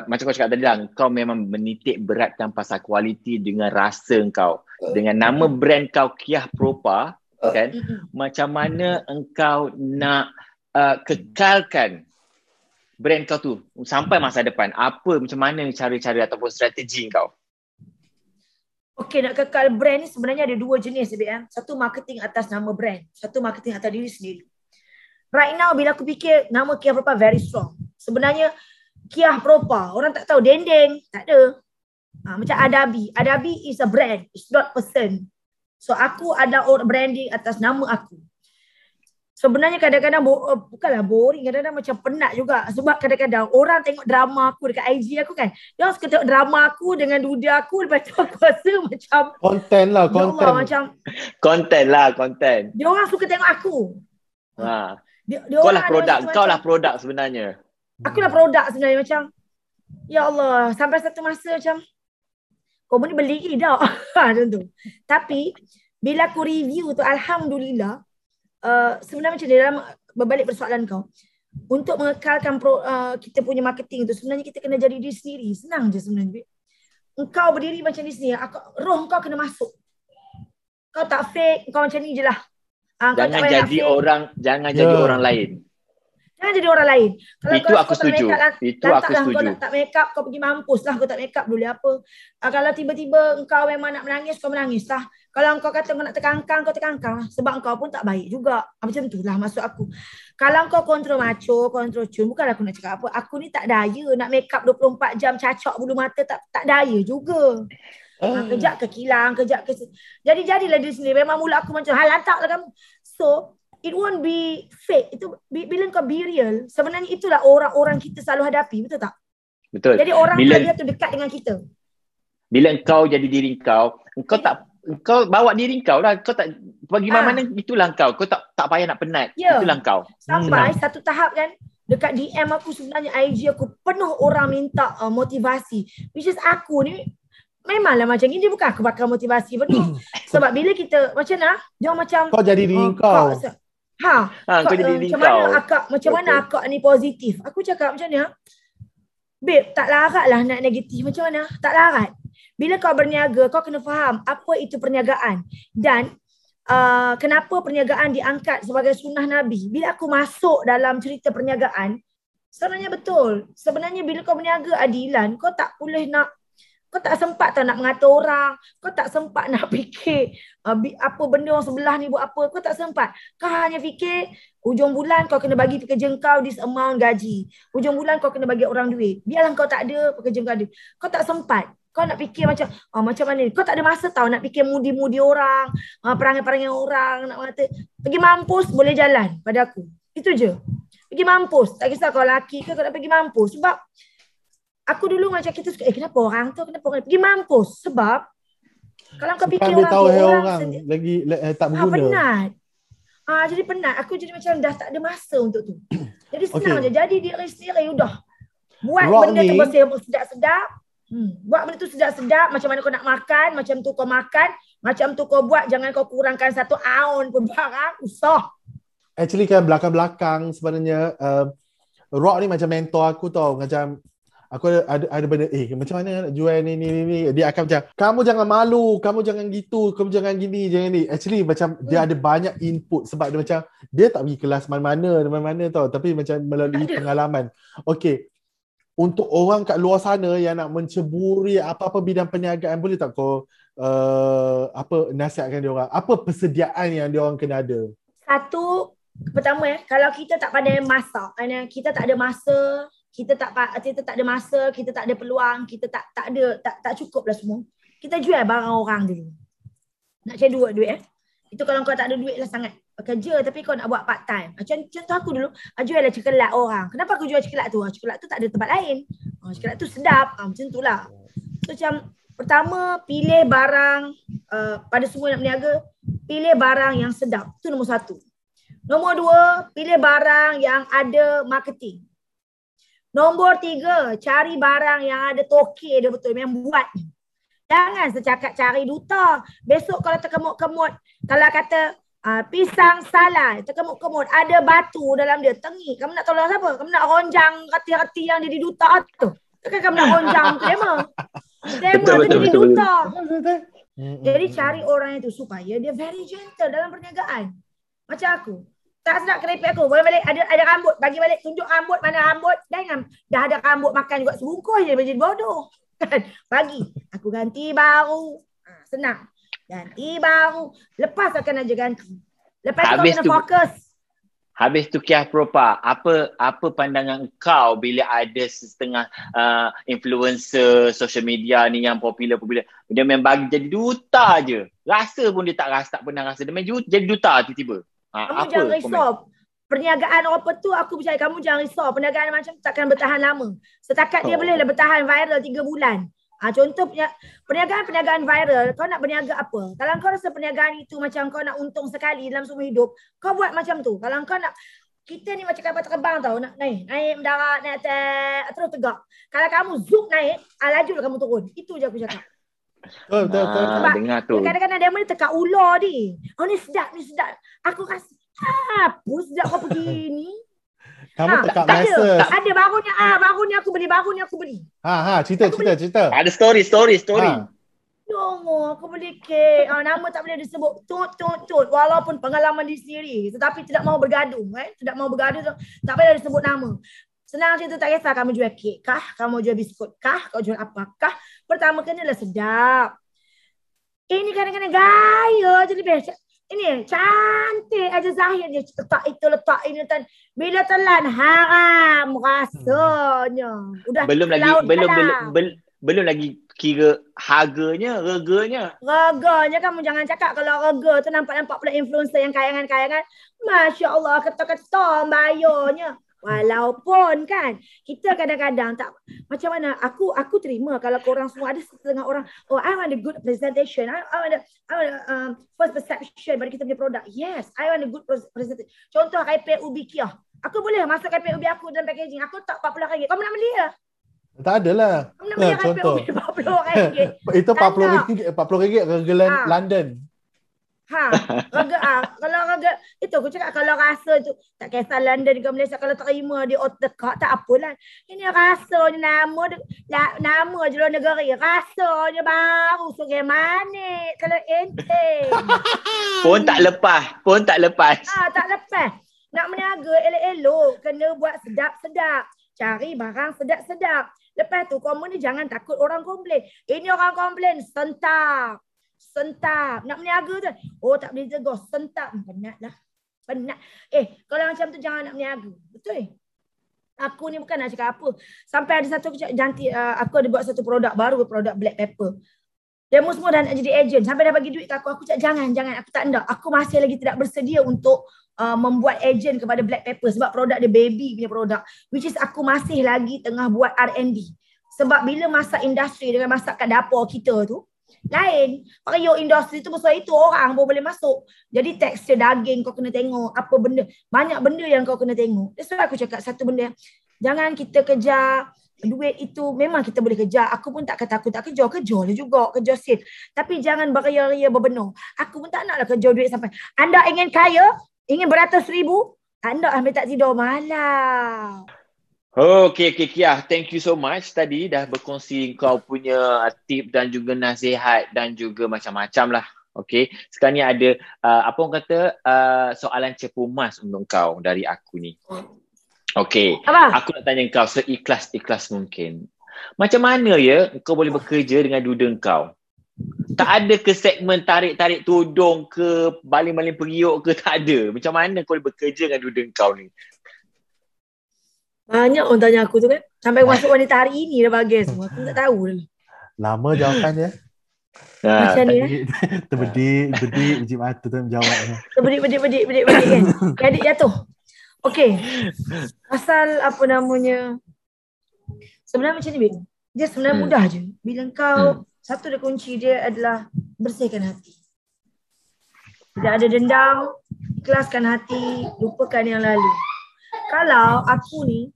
Macam kau cakap tadi lah, kau memang menitik beratkan pasal kualiti dengan rasa kau. Dengan nama brand kau, Kiah Propa, kan? Macam mana engkau nak kekalkan brand kau tu sampai masa depan? Apa, macam mana cara-cara ataupun strategi kau? Okey, nak kekal brand ni sebenarnya ada dua jenis. Satu marketing atas nama brand. Satu marketing atas diri sendiri. Right now, bila aku fikir, nama Kiah Propa very strong. Sebenarnya, Kiah Propa, orang tak tahu, dendeng, tak ada. Macam Adabi. Adabi is a brand, it's not person. So, aku ada branding atas nama aku. Sebenarnya kadang-kadang, bukanlah boring, kadang-kadang macam penat juga. Sebab kadang-kadang orang tengok drama aku dekat IG aku kan. Dia orang suka tengok drama aku dengan duda aku. Lepas tu aku rasa macam Konten lah. Dia orang suka tengok aku. Kau lah produk. Sebenarnya aku lah produk sebenarnya. Macam, ya Allah, sampai satu masa macam, kau ni beli ni dah. Tapi bila aku review tu, Alhamdulillah, sebenarnya macam dalam berbalik persoalan kau, untuk mengekalkan kita punya marketing tu, sebenarnya kita kena jadi diri sendiri. Senang je sebenarnya. Engkau berdiri macam ni sendiri, roh kau kena masuk. Kau tak fake, kau macam ni je lah. Jangan jadi orang, jangan jadi orang lain. Jangan jadi orang lain. Kalau itu aku setuju. Itu aku setuju. Kau tak make up, kau pergi mampuslah. Kau tak make up dulu apa. Kalau tiba-tiba engkau memang nak menangis, kau menangislah. Kalau engkau kata kau nak terkangkang, kau terkangkanglah. Sebab engkau pun tak baik juga. Macam itulah maksud aku. Kalau engkau kontrol macho, kontrol cun, bukanlah aku nak cakap apa. Aku ni tak daya nak make up 24 jam, cacok bulu mata, tak daya juga. Kejap ke kilang, kejap ke... Jadi-jadilah diri sendiri. Memang mula aku macam, lantaklah kamu. So, it won't be fake. Itu bila kau be real, sebenarnya itulah orang-orang kita selalu hadapi, betul tak? Betul. Jadi orang dia tu dekat dengan kita. Bila engkau jadi diri kau, engkau bawa diri kau lah. Kau tak pergi mana itulah kau. Kau tak payah nak penat. Yeah. Itulah kau. Sampai satu tahap kan, dekat DM aku sebenarnya IG aku penuh orang minta motivasi. Which is aku ni memanglah macam ni, dia bukan aku bakal motivasi penuh. Sebab bila kita macam nak, dia macam kau jadi diri kau. Macam mana akak ni positif? Aku cakap macam ni, babe, tak laratlah nak negatif. Macam mana? Tak larat. Bila kau berniaga, kau kena faham apa itu perniagaan. Dan kenapa perniagaan diangkat sebagai sunnah Nabi. Bila aku masuk dalam cerita perniagaan, sebenarnya betul. Sebenarnya bila kau berniaga adilan, kau tak boleh nak, kau tak sempat tau nak mengatur orang. Kau tak sempat nak fikir apa benda orang sebelah ni buat apa. Kau tak sempat. Kau hanya fikir hujung bulan kau kena bagi pekerja kau this amount gaji. Hujung bulan kau kena bagi orang duit. Biarlah kau tak ada pekerja kau ada. Kau tak sempat. Kau nak fikir macam macam mana ni. Kau tak ada masa tau nak fikir mudi-mudi orang. Perangai-perangai orang. Nak kata pergi mampus boleh jalan pada aku. Itu je. Pergi mampus. Tak kisah kau lelaki ke kau nak pergi mampus. Sebab aku dulu macam kita suka, kenapa orang pergi mampus? Sebab kalau kau fikir orang tahu orang lagi tak berguna. Penat. Jadi penat. Aku jadi macam dah tak ada masa untuk tu. Jadi senang je. Jadi dia sendiri udah. Buat rock benda ni, tu sedap-sedap. Buat benda tu sedap-sedap. Macam mana kau nak makan, macam tu kau makan. Macam tu kau buat. Jangan kau kurangkan 1 ounce pun barang. Usah. Actually kan belakang-belakang sebenarnya Rock ni macam mentor aku tau. Macam aku ada benda macam mana nak jual ni dia akan macam kamu jangan malu, kamu jangan gitu, kamu jangan gini, jangan ni. Actually macam dia ada banyak input sebab dia macam dia tak pergi kelas mana-mana tau, tapi macam melalui pengalaman. Okey. Untuk orang kat luar sana yang nak menceburi apa-apa bidang perniagaan, boleh tak kau nasihatkan dia orang? Apa persediaan yang dia orang kena ada? Satu, pertama kalau kita tak pandai masak, kita tak ada masa, kita tak ada masa, kita tak ada peluang, kita tak cukuplah semua. Kita jual barang orang dulu. Nak cari duit. Itu kalau kau tak ada duit lah sangat. Kerja tapi kau nak buat part time. Macam contoh aku dulu, juallah coklat orang. Kenapa aku jual coklat tu? Coklat tu tak ada tempat lain. Coklat tu sedap. Macam tu lah. So, macam pertama, pilih barang pada semua nak berniaga, pilih barang yang sedap. Itu nombor 1. Nombor 2, pilih barang yang ada marketing. Nombor 3, cari barang yang ada toke dia betul, yang buat. Jangan secakap cari duta. Besok kalau terkemut-kemut, kalau kata pisang salai, terkemut-kemut, ada batu dalam dia, tengik. Kamu nak tolong siapa? Kamu nak ronjang reti-reti yang dia di duta tu. Takkan kamu nak ronjang tema. Tema tu di duta. Betul. Jadi cari orang itu supaya dia very gentle dalam perniagaan. Macam aku. Tak sedap keripik aku. Boleh balik. Ada rambut. Bagi balik. Tunjuk rambut. Mana rambut. Dah ada rambut makan juga sebungkus je. Jadi bodoh. Bagi. Aku ganti baru. Senang. Ganti baru. Lepas akan aja ganti. Lepas habis tu kau kena fokus. Habis tu Kiah Propa. Apa pandangan kau bila ada setengah influencer social media ni yang popular. Dia memang bagi jadi duta je. Rasa pun dia tak pernah rasa. Dia memang jadi duta tiba-tiba. Kamu jangan risau. Perniagaan apa tu aku percaya kamu jangan risau. Perniagaan macam tu takkan bertahan lama. Setakat dia bolehlah bertahan viral 3 bulan. Contoh perniagaan viral, kau nak berniaga apa? Kalau kau rasa perniagaan itu macam kau nak untung sekali dalam semua hidup, kau buat macam tu. Kalau kau nak, kita ni macam kapal terbang tau, nak naik mendarat, naik atas, terus tegak. Kalau kamu zoom naik, lajulah kamu turun. Itu je aku cakap. Betul. Sebab dengar tu. Kadang-kadang dia tekak ular ni. Ni sedap, ni sedap. Aku rasa, apa sedap kau pergi ni? Kamu tekak masa. Ada baru ni aku beli. Cerita. Ada story. No, aku boleh kek. Nama tak boleh disebut. Tut. Walaupun pengalaman diri sendiri. Tetapi tidak mahu bergaduh. Tidak mahu bergaduh. Tak payah disebut nama. Senang cerita, tak kisah kamu jual kek kah? Kamu jual biskut kah? Kau jual apa kah? Pertama kenalah sedap. Ini kadang-kadang gaya je lebih. Ini cantik aja zahir je. Letak itu, letak ini. Bila telan, haram rasanya. Udah belum lagi kira harganya, reganya. Reganya kamu jangan cakap. Kalau rega tu nampak-nampak pula influencer yang kayangan-kayangan. Masya Allah, ketok-ketok bayonya. Walaupun kan, kita kadang-kadang tak, macam mana, aku terima kalau korang semua ada setengah orang, oh I want a good presentation, I want a first perception pada kita punya produk. Yes, I want a good presentation. Contoh, KPU ubi Kiah. Aku boleh masuk KPU ubi aku dalam packaging. Aku tak RM40. Kamu nak beli ke? Tak adalah. Kamu nak beli KPU ubi RM40. Itu RM40 regular London. Kalau harga itu aku cakap, kalau rasa tu tak kisah London ke Malaysia, kalau terima di otak tak apalah. Ini rasanya nama je luar negeri. Rasanya baru sungai manik kalau enteng. Pun tak lepas. Tak lepas. Nak meniaga elok-elok, kena buat sedap-sedap. Cari barang sedap-sedap. Lepas tu komen ni jangan takut orang komplain. Ini orang komplain sentap. Nak meniaga tu. Oh tak boleh tegur. Sentap. Penat. Kalau macam tu jangan nak meniaga. Betul Aku ni bukan nak cakap apa. Sampai ada satu nanti aku ada buat satu produk baru. Produk black pepper. Demo semua dah nak jadi agent. Sampai dah bagi duit ke aku. Aku cakap jangan. Aku tak nak. Aku masih lagi tidak bersedia untuk membuat agent kepada black pepper. Sebab produk dia baby punya produk. Which is aku masih lagi tengah buat R&D. Sebab bila masak industri dengan masak kat dapur kita tu. Lain, periuk industri tu pasal itu orang pun boleh masuk. Jadi tekstur daging kau kena tengok, apa benda, banyak benda yang kau kena tengok. That's why aku cakap satu benda, jangan kita kejar duit itu, memang kita boleh kejar. Aku pun tak kata aku tak kejar lah juga, kejar safe. Tapi jangan beria-ria berbenuh. Aku pun tak naklah kejar duit sampai. Anda ingin kaya, ingin beratus ribu, anda ambil tak tidur malam. Okay, Kiah. Thank you so much tadi dah berkongsi kau punya tip dan juga nasihat dan juga macam-macam lah. Okay. Sekarang ni ada soalan cepu mas untuk kau dari aku ni. Okay. Abang. Aku nak tanya kau seikhlas-ikhlas mungkin. Macam mana ya kau boleh bekerja dengan duda kau? Tak ada ke segmen tarik-tarik tudung ke, baling-baling periuk ke, tak ada. Macam mana kau boleh bekerja dengan duda kau ni? Banyak orang tanya aku tu kan. Sampai masuk wanita hari ini dah bahagian semua. Aku tak tahu dah. Lama jawapannya. Macam ni terbedik, uji mata tu jawabnya. Terbedik kan. Jadi jatuh. Okey. Pasal apa namanya. Sebenarnya macam ni, Bin. Dia sebenarnya mudah je. Bila kau, satu dia kunci dia adalah bersihkan hati. Tidak ada dendam, ikhlaskan hati, lupakan yang lalu. Kalau aku ni,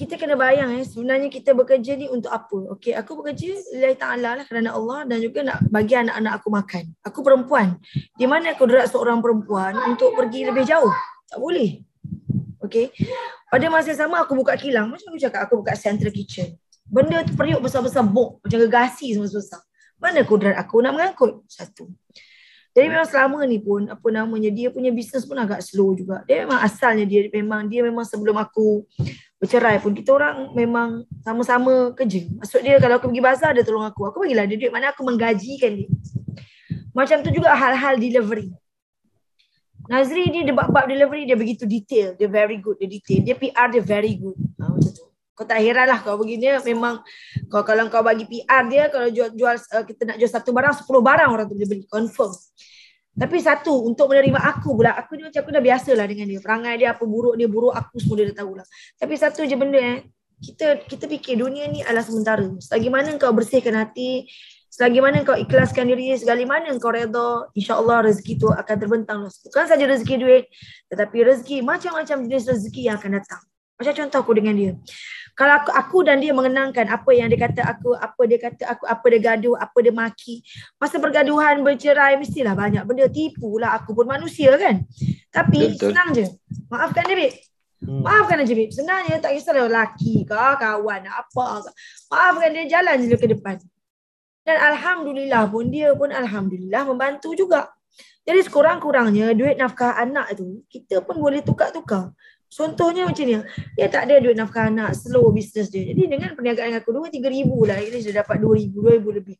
kita kena bayang sebenarnya kita bekerja ni untuk apa? Okey, aku bekerja lillahi ta'ala lah, kerana Allah, dan juga nak bagi anak-anak aku makan. Aku perempuan. Di mana aku derak seorang perempuan untuk pergi lebih jauh? Tak boleh. Okey. Pada masa yang sama aku buka kilang. Macam aku cakap, aku buka central kitchen. Benda tu periuk besar-besar bok, macam gegasi semua-besar. Mana kudrat aku nak mengangkut? Satu. Jadi memang selama ni pun, apa namanya, dia punya bisnes pun agak slow juga. Dia memang asalnya, dia memang sebelum aku bercerai pun, kita orang memang sama-sama kerja. Maksud dia, kalau aku pergi bazar, dia tolong aku. Aku bagilah dia duit, mana aku menggajikan dia. Macam tu juga hal-hal delivery. Nazri ni, dia bab delivery, dia begitu detail. Dia very good, dia detail. Dia PR, dia very good. Macam tu. Kau tak heran lah kau begini. Memang kalau kau bagi PR dia, kalau jual kita nak jual satu barang, 10 barang orang tu boleh beli. Confirm. Tapi satu, untuk menerima aku pula, aku ni macam aku dah biasa lah dengan dia. Perangai dia, apa buruk aku semua dia dah tahu lah. Tapi satu je benda kita fikir dunia ni adalah sementara. Selagi mana kau bersihkan hati, selagi mana kau ikhlaskan diri, selagi mana kau reda, insyaAllah rezeki tu akan terbentang. Bukan saja rezeki duit, tetapi rezeki, macam-macam jenis rezeki yang akan datang. Macam contoh aku dengan dia. Kalau aku dan dia mengenangkan apa yang dia kata aku, apa dia gaduh, apa dia maki. Masa pergaduhan, bercerai, mestilah banyak benda. Tipulah, aku pun manusia kan. Tapi betul. Senang je. Maafkan dia, babe. Maafkan dia, babe. Senangnya tak kisahlah lelaki ke, kawan, apa. Maafkan dia, jalan je ke depan. Dan alhamdulillah pun, dia pun alhamdulillah membantu juga. Jadi sekurang-kurangnya duit nafkah anak tu kita pun boleh tukar-tukar. Contohnya macam ni, dia tak ada duit nafkah anak, slow bisnes dia. Jadi dengan perniagaan dengan aku dulu 3,000 lah, dia sudah dapat 2,000 lebih.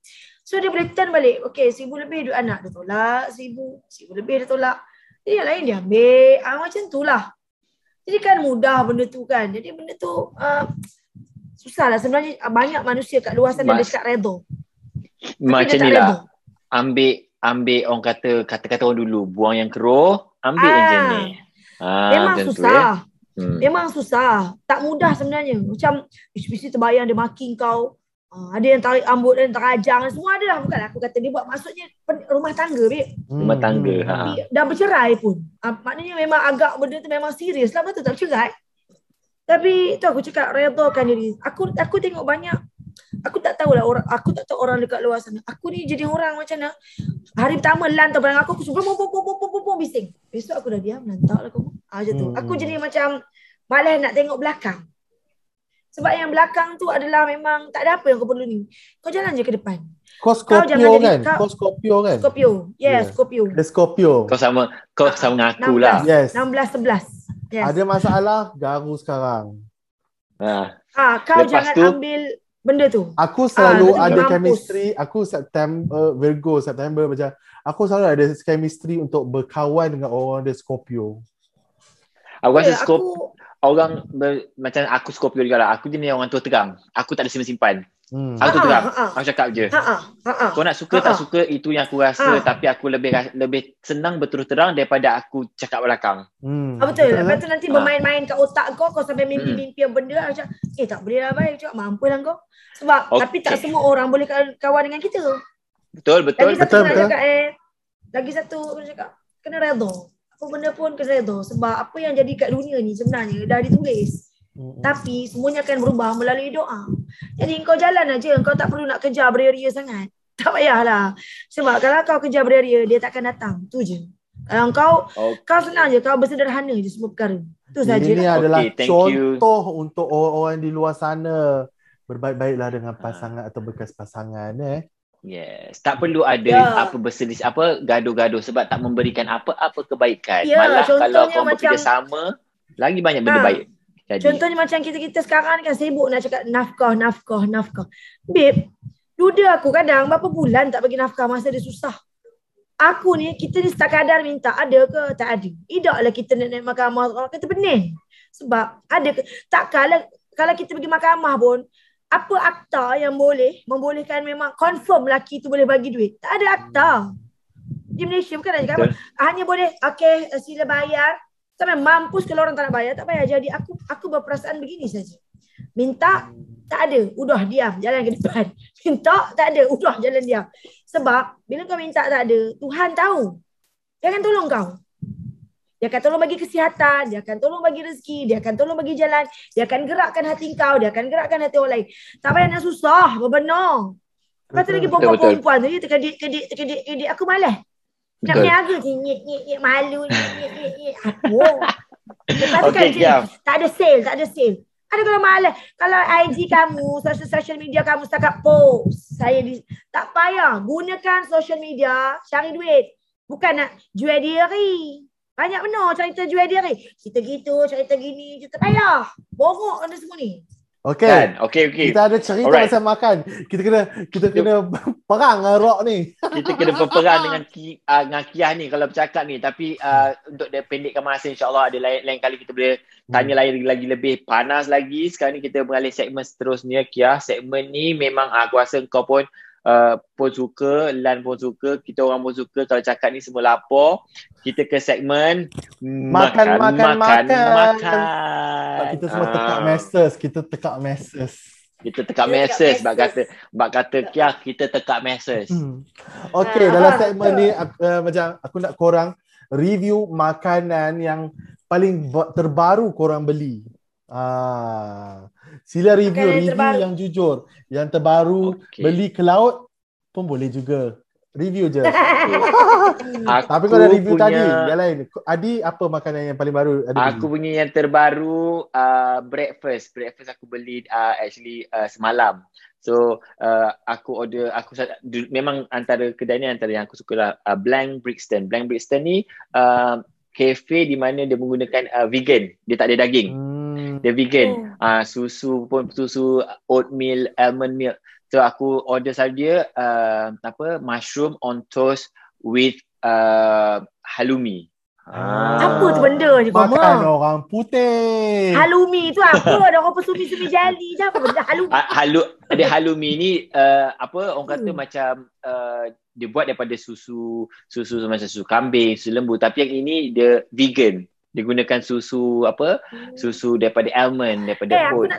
So dia boleh turn balik, okey 1,000 lebih duit anak dia tolak, 1,000 lebih dia tolak. Jadi yang lain dia ambil, macam tu lah. Jadi kan mudah benda tu kan. Jadi benda tu susah lah sebenarnya. Banyak manusia kat luar sana dia cakap redha. Macam ni lah, ambil orang kata-kata orang dulu, buang yang keruh, ambil yang jernih. Memang susah. Memang susah. Tak mudah sebenarnya. Macam bisi-bisi terbayang dia maki kau. Ada yang tarik rambut dan terajang. Semua ada lah. Bukanlah aku kata dia buat. Maksudnya rumah tangga, babe. Rumah tangga. Dah bercerai pun. Maknanya memang agak benda tu memang serius lah. Betul tak bercerai. Tapi tu aku cakap redakan diri. Aku tengok banyak. Aku tak tahulah orang. Aku tak tahu orang dekat luar sana. Aku ni jadi orang macam mana. Hari pertama lantar barang aku suka pom bising. Besok aku dah diam lantaklah aku. Macam tu. Aku jadi macam malas nak tengok belakang. Sebab yang belakang tu adalah memang tak ada apa yang kau perlu ni. Kau jalan je ke depan. Kau Scorpio kan? Kau Scorpio kan? Scorpio. Yes, Scorpio. The Scorpio. Kau sama dengan aku lah. Yes. 16 11. Yes. Ada masalah garu sekarang. Kau lepas jangan tu, ambil benda tu. Aku selalu ada chemistry. Aku Virgo September macam aku selalu ada chemistry untuk berkawan dengan orang dia Scorpio. Aku rasa orang macam aku Scorpio juga lah. Aku jenis orang tua terang. Aku tak ada simpan. Aku terang. Aku cakap je. Kau nak suka tak suka itu yang aku rasa, tapi aku lebih senang berterus terang daripada aku cakap belakang. Betul. Lepas tu nanti bermain-main kat otak kau sampai mimpi-mimpi benda macam tak boleh lah baik. Cakap mampulah kau. Sebab tapi tak semua orang boleh kawan dengan kita. Betul. Lagi satu aku cakap kena redha. Apa benda pun kena redha sebab apa yang jadi kat dunia ni sebenarnya dah ditulis. Tapi semuanya akan berubah melalui doa. Jadi kau jalan aja, kau tak perlu nak kejar beria-ria sangat. Tak payahlah. Sebab kalau kau kejar beria-ria dia tak akan datang. Tu je. Kalau kau senang je, kau bersederhana je semua perkara. Tu saja. Ini adalah contoh untuk orang-orang di luar sana. Berbaik-baiklah dengan pasangan atau bekas pasangan Yes, tak perlu ada apa gaduh-gaduh sebab tak memberikan apa-apa kebaikan. Malah kalau kau bekerja sama lagi banyak benda baik. Jadi, contohnya macam kita sekarang kan sibuk nak cakap nafkah. Babe, duda aku kadang berapa bulan tak bagi nafkah masa dia susah. Aku ni, kita ni sekadar minta ada ke tak ada. Idaklah kita nak naik mahkamah orang kata pening. Sebab ada ke, kalau kita pergi mahkamah pun, apa akta yang boleh membolehkan memang confirm lelaki tu boleh bagi duit. Tak ada akta. Di Malaysia bukan nak cakap apa. Hanya boleh, okey sila bayar. Sampai mampus kalau orang tak nak bayar, tak payah. Jadi aku berperasaan begini saja. Minta, tak ada. Udah, diam. Jalan ke depan. Minta, tak ada. Udah, jalan diam. Sebab, bila kau minta tak ada, Tuhan tahu. Dia akan tolong kau. Dia akan tolong bagi kesihatan. Dia akan tolong bagi rezeki. Dia akan tolong bagi jalan. Dia akan gerakkan hati kau. Dia akan gerakkan hati orang lain. Tak payah nak susah. Berbenar. Lepas tu lagi perempuan-perempuan tu, dia terkedik. Aku malas. Nak meniaga je, nyik-nyik, malu, nyik-nyik, apa? Lepas tu kan, tak ada sale. Ada kalau malas, kalau IG kamu, social media kamu setakat post, tak payah, gunakan social media, cari duit. Bukan nak jual diri. Banyak benar cerita jual diri. Cerita gitu, cerita gini, cerita payah. Borok benda semua ni. Okay. Kita ada cerita pasal makan. Kita kena perang rock ni. Kita kena berperang dengan Kiah ni kalau bercakap ni. Tapi untuk dia pendekkan masa, insyaAllah ada lain kali kita boleh tanya lagi lebih panas lagi. Sekarang ni kita mengalih segmen seterusnya, Kiah. Segmen ni memang aku rasa kau pun suka, Lan pun suka, kita orang pun suka. Kalau cakap ni semua lapor. Kita ke segmen Makan. Kita semua tekak mesej. Bak kata Kiah, kita tekak mesej. Okay, dalam segmen ni macam aku nak korang review makanan yang paling terbaru korang beli. Sila review yang jujur. Yang terbaru, beli ke laut pun boleh juga. Review je. Tapi kau dah review punya, tadi yang lain. Adi, apa makanan yang paling baru Adi aku beli? Punya yang terbaru breakfast. Breakfast aku beli actually semalam. So aku order, aku memang antara kedai ni antara yang aku suka lah, Blank Brixton. Blank Brixton ni cafe di mana dia menggunakan vegan. Dia tak ada daging. Dia vegan. Susu pun susu oatmeal, almond milk. So aku order saja mushroom on toast with halloumi. Apa tu benda je kau makan orang putih. Halloumi tu apa? Ada orang pesumi-sumi jali je apa benda halloumi. Ada halloumi ni orang kata macam dia buat daripada susu macam susu kambing, susu lembu, tapi yang ini dia vegan. Dia gunakan susu susu daripada almond, daripada oat. Aku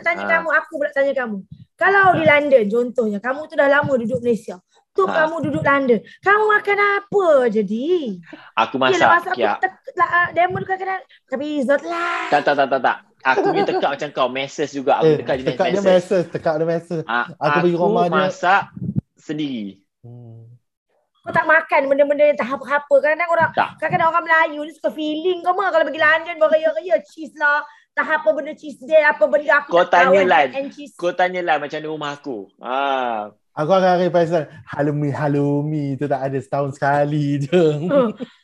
nak tanya kamu. Kalau di London contohnya, kamu tu dah lama duduk Malaysia. Kamu duduk London. Kamu makan apa jadi? Aku masak. Ya. Demon kau kena tapi risotto lah. Tak. Aku punya tekak macam kau, messes juga. Aku tekak jenis messes. Tekak dia messes. Aku pergi rumah dia masak sendiri. Kau tak makan benda-benda yang tak apa-apa. Kadang-kadang orang Melayu ni suka feeling kau mah. Kalau pergi London, beraya-raya cheese lah. Tak apa benda cheese dia, apa benda aku tak tahu. Kau tanyalah macam rumah aku. Aku akan pasal halumi-halumi tu tak ada setahun sekali je.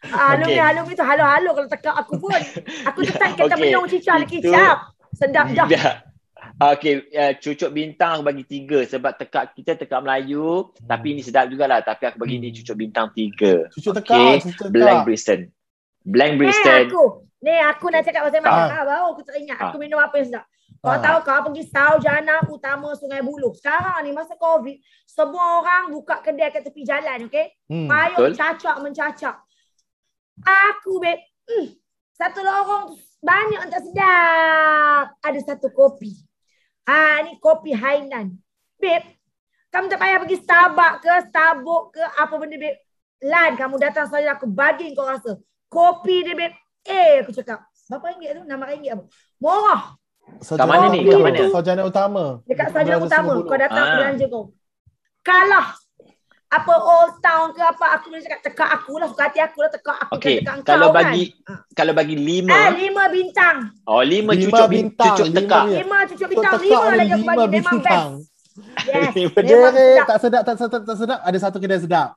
Halumi-halumi tu halo-halo kalau tekak aku pun. Aku tetap kata penuh cicah kicap. Sedap dah. Cucuk bintang aku bagi 3 sebab tekak kita tekak Melayu, tapi ini sedap jugalah, tapi aku bagi ni cucuk bintang 3. Cucuk tekak, Blank Brixton. Aku nak cakap pasal makan baru aku teringat aku minum apa yang sedap. Kau tahu kau pergi sarjana utama Sungai Buloh. Sekarang ni masa Covid, semua orang buka kedai kat tepi jalan, okey? Payung mencacak. Aku satu lorong banyak yang tak sedap. Ada satu kopi. Ni kopi Hainan. Babe, kamu tak payah pergi Starbucks ke, Starbucks ke, apa benda, babe. Lan, kamu datang saja aku bagi kau rasa. Kopi dia, babe. Aku cakap. Berapa ringgit tu? RM6 apa? Murah. Kat mana ni? Kat mana? Sarjana utama. Dekat sarjana utama. Kau datang belanja kau. Kalah. Apa Old Town ke apa, aku boleh cakap tekak akulah, suka hati akulah tekak aku. Okay. Tekak kalau bagi kan? Kalau bagi 5 5 bintang. Oh 5 cucuk bintang 5 lagi aku bagi memang best. Yes. Tak sedap. Ada satu kedai sedap.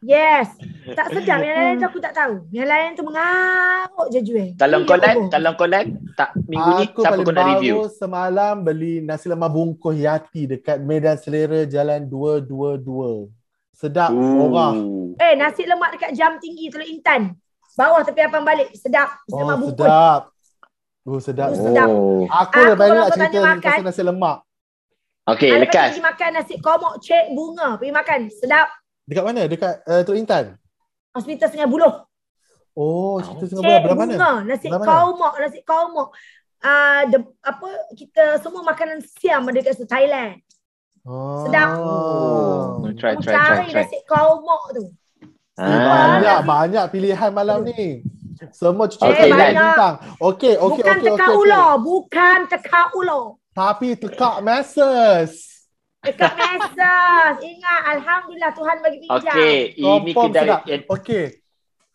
Yes. Tak sedap. Yang lain tu aku tak tahu. Yang lain tu mengaruk je jual. Kalau kau like tak minggu ni siapa kau nak review? Aku semalam beli nasi lemak bungkus Yati dekat Medan Selera Jalan 222. Sedap orang. Nasi lemak dekat Jam Tinggi Teluk Intan. Bawah tepi Apan Balik. Sedap. Nasi lemak bungkus. Sedap. Aku dah banyak nak cerita pasal nasi lemak. Okey, lekas. Pergi makan nasi komok Cik Bunga. Pergi makan. Sedap. Dekat mana? Dekat Teluk Intan? Hospital Sungai Buloh. Hospital Sungai Buloh. Belah mana? Nasi kaumok. Kita semua makanan Siam ada dekat situ, Thailand. Sedap. Try. Nasi kaumok tu. Banyak pilihan malam ni. Semua cucuk bintang. Okey. Bukan tekak ular. Tapi tekak meses. Dekat mesas. Ingat, alhamdulillah Tuhan bagi pinjam.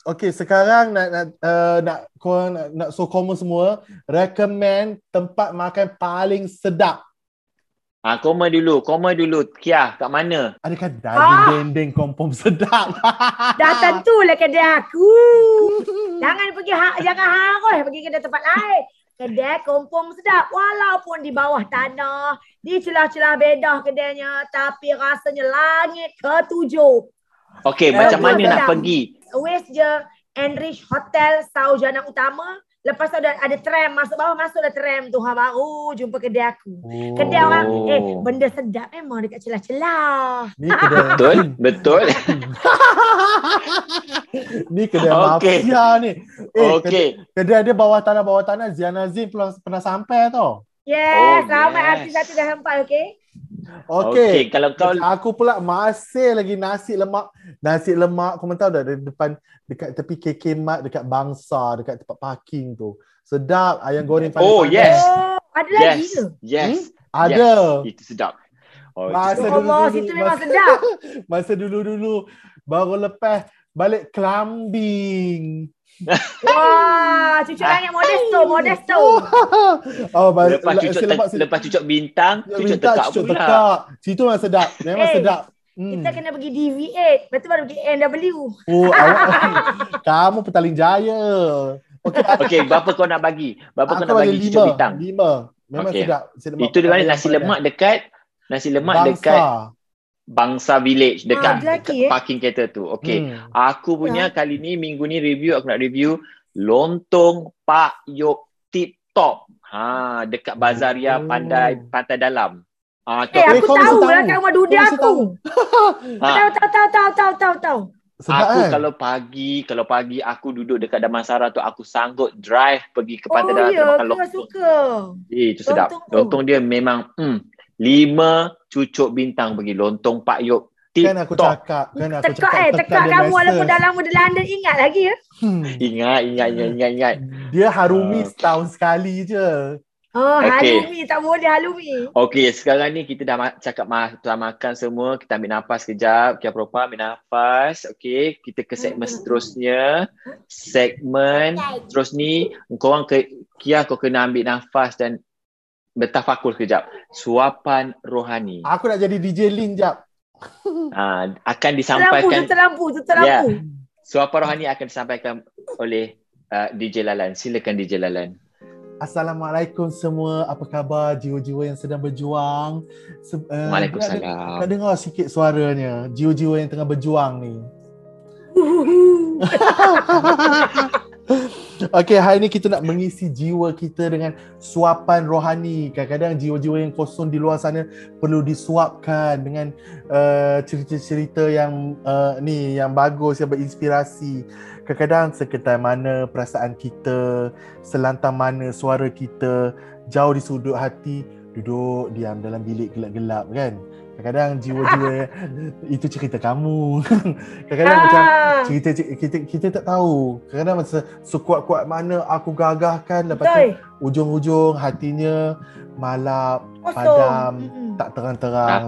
Okey, sekarang nak sokong semua recommend tempat makan paling sedap. Koma dulu. Kiah, kat mana? Ada kan daging dendeng kompom sedap. Dah tentulah kedai aku. Jangan harus pergi kedai tempat lain. Kedai kompom sedap walaupun di bawah tanah, di celah-celah bedah kedainya, tapi rasanya langit ketujuh. Okey, macam mana nak pergi? West je, Enrich Hotel, Sarjana Utama. Lepas tu ada tram, masuk bawah, masuklah tram tu. Baru jumpa kedai aku. Kedai orang, benda sedap memang dekat celah-celah. Betul. Ni kedai mafia ni. Kedai dia bawah tanah. Zianazin pernah sampai tau. Yes, ramai artis dah sampai, okey? Okey, kalau aku pula masih lagi nasi lemak. Kau tahu dah depan dekat tepi KK Mart dekat Bangsa, dekat tempat parking tu. Sedap ayam goreng panas. Ada lagi ke? Yes. Ada. Itu sedap. Masa dulu-dulu. Masa dulu-dulu Baru lepas balik climbing. Wah, cucuran yang modest tu, modest tu. Oh, lepas cucuk bintang, cucuk tekak pula. Tekak. Situ memang sedap, memang sedap. Kita kena pergi DV8, lepas tu baru pergi NW. Oh, kamu Petaling Jaya. Okey, okay, berapa kau nak bagi? Berapa kau nak bagi cucuk bintang? 5. Memang okay. Sedap. Itu di mana nasi lemak dekat Bangsa Village dekat, dekat parking kereta tu. Okey. Aku punya kali ni minggu ni review, aku nak review lontong Pak Yok Tip Top. Ha, dekat Bazaria Pantai Dalam. Ah, aku tahu lah kat rumah duda aku. Tahu. Sedap, aku kalau pagi aku duduk dekat Damansara tu, aku sanggup drive pergi ke Pantai Dalam makan lontong. Suka. Itu sedap. Lontong dia memang 5 cucuk bintang bagi lontong Pak Yok. Kan aku cakap, tekak kamu walaupun dalam London ingat lagi ya? Ingat. Dia harumi setahun sekali je. Oh, okay. Halumi tak boleh halumi. Okey, sekarang ni kita dah cakap telah makan semua, kita ambil nafas kejap. Kiah Propa ambil nafas. Okey, kita ke segmen seterusnya. Segmen terus ni korang Kiah kau kena ambil nafas dan bertafakur sekejap. Suapan rohani. Aku nak jadi DJ Lin sekejap. Akan disampaikan. Terlampu. Yeah. Suapan rohani akan disampaikan oleh DJ Lalan. Silakan DJ Lalan. Assalamualaikum semua. Apa khabar jiwa-jiwa yang sedang berjuang? Waalaikumsalam. Nak dengar sikit suaranya. Jiwa-jiwa yang tengah berjuang ni. Okay, hari ni kita nak mengisi jiwa kita dengan suapan rohani. Kadang-kadang jiwa-jiwa yang kosong di luar sana perlu disuapkan dengan cerita-cerita yang yang bagus, yang berinspirasi. Kadang-kadang seketai mana perasaan kita, selantang mana suara kita, jauh di sudut hati, duduk diam dalam bilik gelap-gelap kan. Kadang-kadang jiwa-jiwa itu cerita kamu. Kadang-kadang macam cerita kita tak tahu. Kadang-kadang masa sekuat-kuat mana aku gagahkan, lepas tu ujung-ujung hatinya malap, padam, tak terang-terang.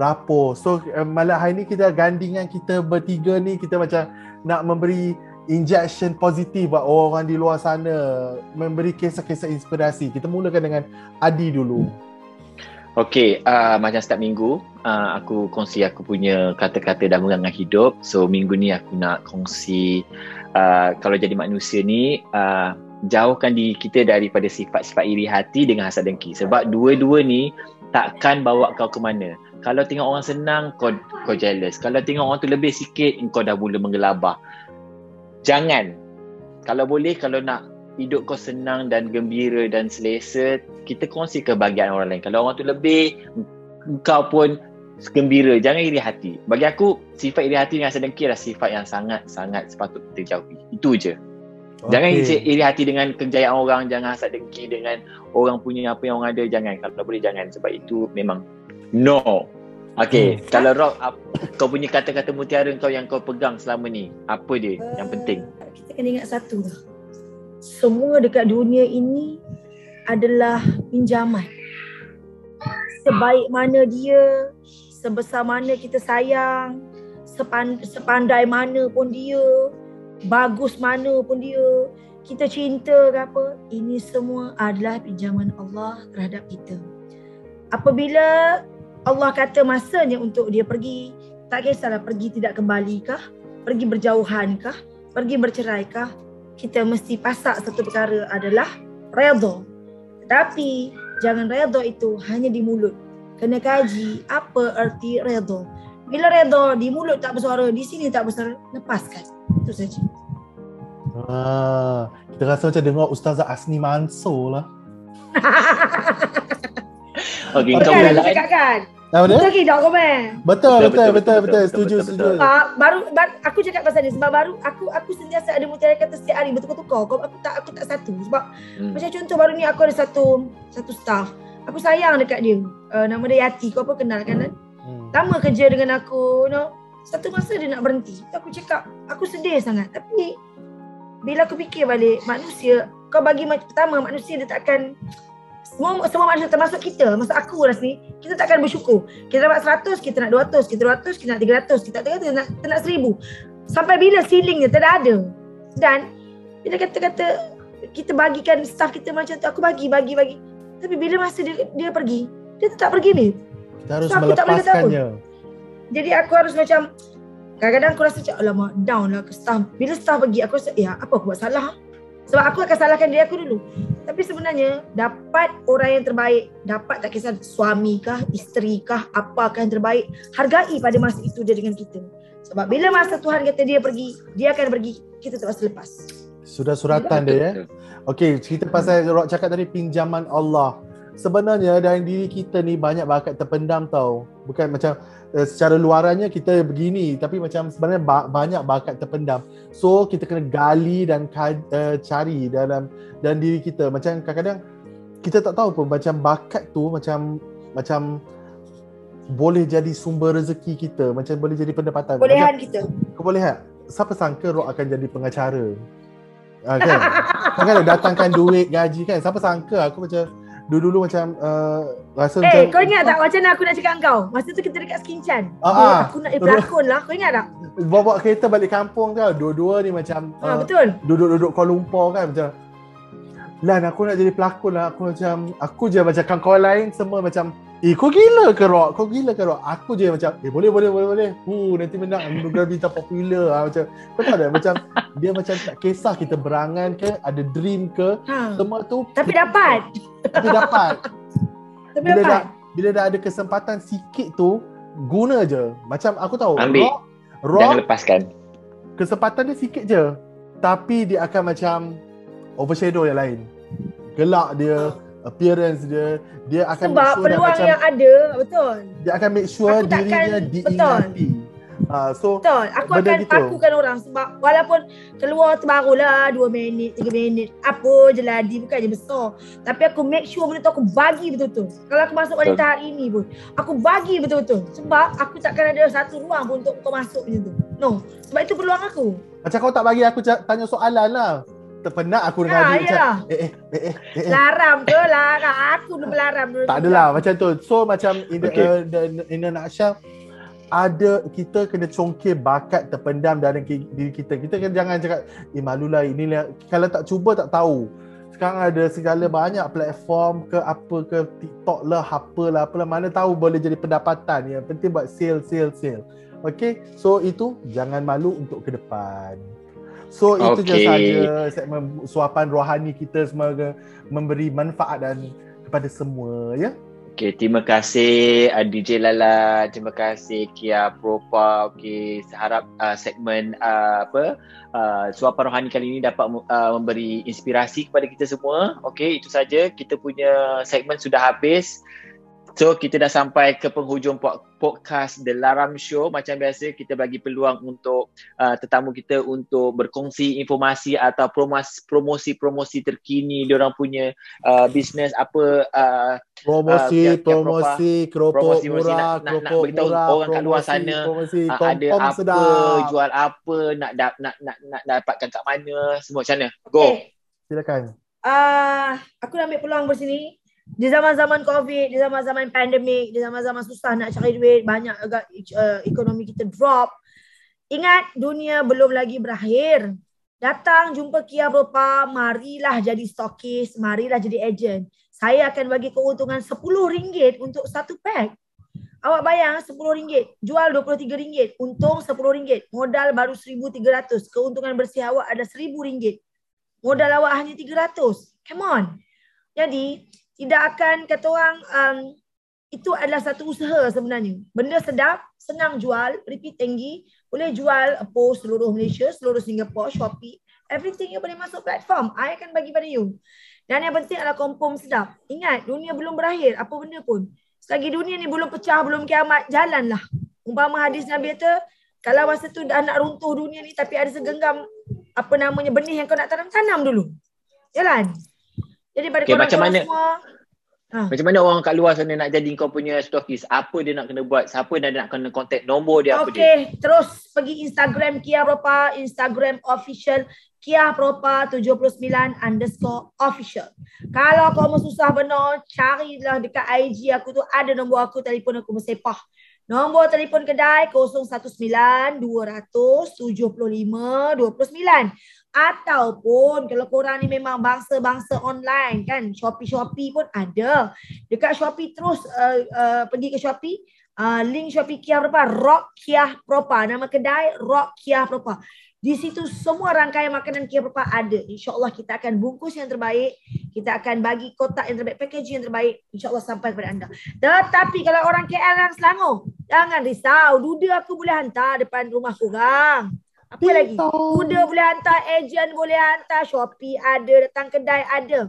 Rapuh. So malam hari ni kita gandingan kita bertiga ni, kita macam nak memberi injection positif buat orang di luar sana, memberi kisah-kisah inspirasi. Kita mulakan dengan Adi dulu. Okey, macam setiap minggu aku kongsi aku punya kata-kata dan mengenang hidup. So minggu ni aku nak kongsi kalau jadi manusia ni jauhkan diri kita daripada sifat-sifat iri hati dengan hasad dengki. Sebab dua-dua ni takkan bawa kau ke mana. Kalau tengok orang senang kau jealous. Kalau tengok orang tu lebih sikit kau dah mula menggelabah. Jangan. Kalau boleh, kalau nak hidup kau senang dan gembira dan selesa, kita kongsi kebahagiaan orang lain. Kalau orang tu lebih, kau pun gembira. Jangan iri hati. Bagi aku, sifat iri hati dengan hasad dengki adalah sifat yang sangat-sangat sepatut kita jauhi. Itu je. Okay. Jangan iri hati dengan kejayaan orang. Jangan hasad dengki dengan orang punya apa yang orang ada. Jangan. Kalau boleh, jangan. Sebab itu memang no. Okay. Kalau Rock, kau punya kata-kata mutiara kau yang kau pegang selama ni, apa dia yang penting? Kita kena ingat satu lah. Semua dekat dunia ini adalah pinjaman. Sebaik mana dia, sebesar mana kita sayang, sepandai mana pun dia, bagus mana pun dia, kita cinta ke apa, ini semua adalah pinjaman Allah terhadap kita. Apabila Allah kata masanya untuk dia pergi, tak kisahlah pergi tidak kembali kah, pergi berjauhan kah, pergi bercerai kah, kita mesti pasak satu perkara adalah redha. Tapi jangan redha itu hanya di mulut. Kena kaji apa erti redha. Bila redha di mulut tak bersuara, di sini tak bersuara, lepaskan. Itu saja. Kita rasa macam dengar Ustazah Asni Mansor lah. Okey, kau cakapkan. Betul ke tak komen? Betul. Setuju. Baru aku cakap pasal ni sebab baru aku sentiasa ada mutiara kata setiap hari bertukar-tukar. Aku tak satu sebab macam contoh baru ni aku ada satu staff. Aku sayang dekat dia. Nama dia Yati. Kau pun kenal kan? Lama kerja dengan aku, you know. Satu masa dia nak berhenti. Aku cakap aku sedih sangat. Tapi bila aku fikir balik, manusia kau bagi pertama manusia dia takkan Semua manusia termasuk kita, masuk aku lah sini, kita takkan bersyukur. Kita dapat 100, kita nak 200, kita 200, kita nak 300, kita nak 1000. Sampai bila ceilingnya tak ada. Dan bila kata-kata kita bagikan staff kita macam tu, aku bagi. Tapi bila masa dia pergi, dia tak pergi ni. Kita harus melepaskannya. Jadi aku harus macam, kadang-kadang aku rasa macam alamak, down lah ke staff. Bila staff pergi aku rasa, ya apa aku buat salah? Sebab aku akan salahkan diri aku dulu. Tapi sebenarnya dapat orang yang terbaik, dapat tak kisah suami kah, isteri kah, apakah yang terbaik, hargai pada masa itu dia dengan kita. Sebab bila masa Tuhan kata dia pergi, dia akan pergi, kita tak boleh lepas. Sudah suratan dia ya. Okey, cerita pasal Rod cakap tadi pinjaman Allah. Sebenarnya dalam diri kita ni banyak bakat terpendam tau. Bukan macam secara luarannya kita begini, tapi macam sebenarnya banyak bakat terpendam. So kita kena gali dan cari dalam diri kita. Macam kadang-kadang kita tak tahu pun macam bakat tu macam boleh jadi sumber rezeki kita, macam boleh jadi pendapatan. Kebolehan macam, kita. Kebolehan. Siapa sangka Rock akan jadi pengacara? Kan? Kan datangkan duit gaji kan. Siapa sangka aku macam dulu-dulu macam rasa macam kau ingat tak macam mana aku nak cakap kau? Masa tu kita dekat Skincan. Aku nak berlakon lah. Kau ingat tak? Bawa kereta balik kampung tau. Dua-dua ni macam betul. Duduk-duduk Kuala Lumpur kan macam Lan aku nak jadi pelakon lah. Aku je macam kawan-kawan lain semua macam kau gila ke Rock? Aku je macam boleh. Nanti menang anugerah bintang popular lah. Macam kau tahu tak macam dia macam tak kisah kita berangan ke, ada dream ke, semua tu tapi dapat. Bila dapat. Bila dah ada kesempatan sikit tu, guna je. Macam aku tahu ambil, Rock lepaskan. Kesempatan dia sikit je, tapi dia akan macam overshadow yang lain. Gelak dia, appearance dia akan sebab peluang macam, yang ada, betul. Dia akan make sure dirinya diingati. So betul, aku akan orang sebab walaupun keluar tu barulah 2 minit, 3 minit, apa je ladi bukan je besar. Tapi aku make sure benda tu aku bagi betul-betul. Kalau aku masuk wanita hari ini pun, aku bagi betul-betul sebab aku takkan ada satu ruang pun untuk kau masuk macam tu. No, sebab itu peluang aku. Macam kau tak bagi aku tanya soalan lah. Terpenat aku dengan dia macam Laram ke Laram aku belum laram dulu. Tak adalah macam tu. So macam in a nutshell, ada kita kena congkir bakat terpendam dalam diri kita. Kita kan jangan cakap malulah inilah. Kalau tak cuba tak tahu. Sekarang ada segala banyak platform ke apa ke, TikTok lah, apalah mana tahu boleh jadi pendapatan. Yang penting buat sale. Okay, so itu jangan malu untuk ke depan. So itu je sahaja segmen suapan rohani kita, semoga memberi manfaat dan kepada semua ya. Okey, terima kasih DJ Lala, terima kasih Kiah Propa. Okey, harap segmen suapan rohani kali ini dapat memberi inspirasi kepada kita semua. Okey, itu saja kita punya segmen sudah habis. So kita dah sampai ke penghujung podcast The Laram Show. Macam biasa kita bagi peluang untuk tetamu kita untuk berkongsi informasi atau promosi-promosi terkini diorang punya bisnes apa. Promosi murah, nak beritahu orang kat luar sana ada apa, sedap. Jual apa, nak dapatkan kat mana, semua macam mana. Go. Silakan. Aku nak ambil peluang bersini. Di zaman-zaman COVID, di zaman-zaman pandemik, di zaman-zaman susah nak cari duit, banyak agak ekonomi kita drop. Ingat, dunia belum lagi berakhir. Datang jumpa Kiah Propa, marilah jadi stokis, marilah jadi ejen. Saya akan bagi keuntungan RM10 untuk satu pack. Awak bayang RM10, jual RM23, untung RM10. Modal baru RM1,300, keuntungan bersih awak ada RM1,000. Modal awak hanya RM300. Come on. Jadi, tidak akan kata orang itu adalah satu usaha sebenarnya. Benda sedap, senang jual, repeat tinggi, boleh jual post seluruh Malaysia, seluruh Singapore, Shopee, everything you boleh masuk platform. I akan bagi pada you. Dan yang penting adalah confirm sedap. Ingat, dunia belum berakhir, apa benda pun. Selagi dunia ni belum pecah, belum kiamat, jalanlah. Umpama hadis Nabi kata, kalau masa tu dah nak runtuh dunia ni tapi ada segenggam benih yang kau nak tanam dulu. Jalan. Jadi pada korang semua Macam mana orang kat luar sana nak jadi kau punya stalkist? Apa dia nak kena buat? Siapa dia nak kena contact? Nombor dia apa dia? Okey, terus pergi Instagram Kiah Propa, Instagram official Kiah Propa 79_official. Kalau kau mau susah benar, carilah dekat IG aku tu, ada nombor aku, telefon aku bersepah. Nombor telefon kedai 019-200-75-29. Ataupun kalau korang ni memang bangsa-bangsa online kan, Shopee-Shopee pun ada. Dekat Shopee terus pergi ke Shopee, link Shopee Kiah Propa, Rock Kiah Propa. Nama kedai Rock Kiah Propa. Di situ semua rangkaian makanan Kiah Propa ada. InsyaAllah kita akan bungkus yang terbaik, kita akan bagi kotak yang terbaik, packaging yang terbaik, InsyaAllah sampai kepada anda. Tetapi kalau orang KL dan Selangor, jangan risau, duda aku boleh hantar depan rumah korang. Apa lagi? Kuda boleh hantar, ejen boleh hantar, Shopee ada, datang kedai ada.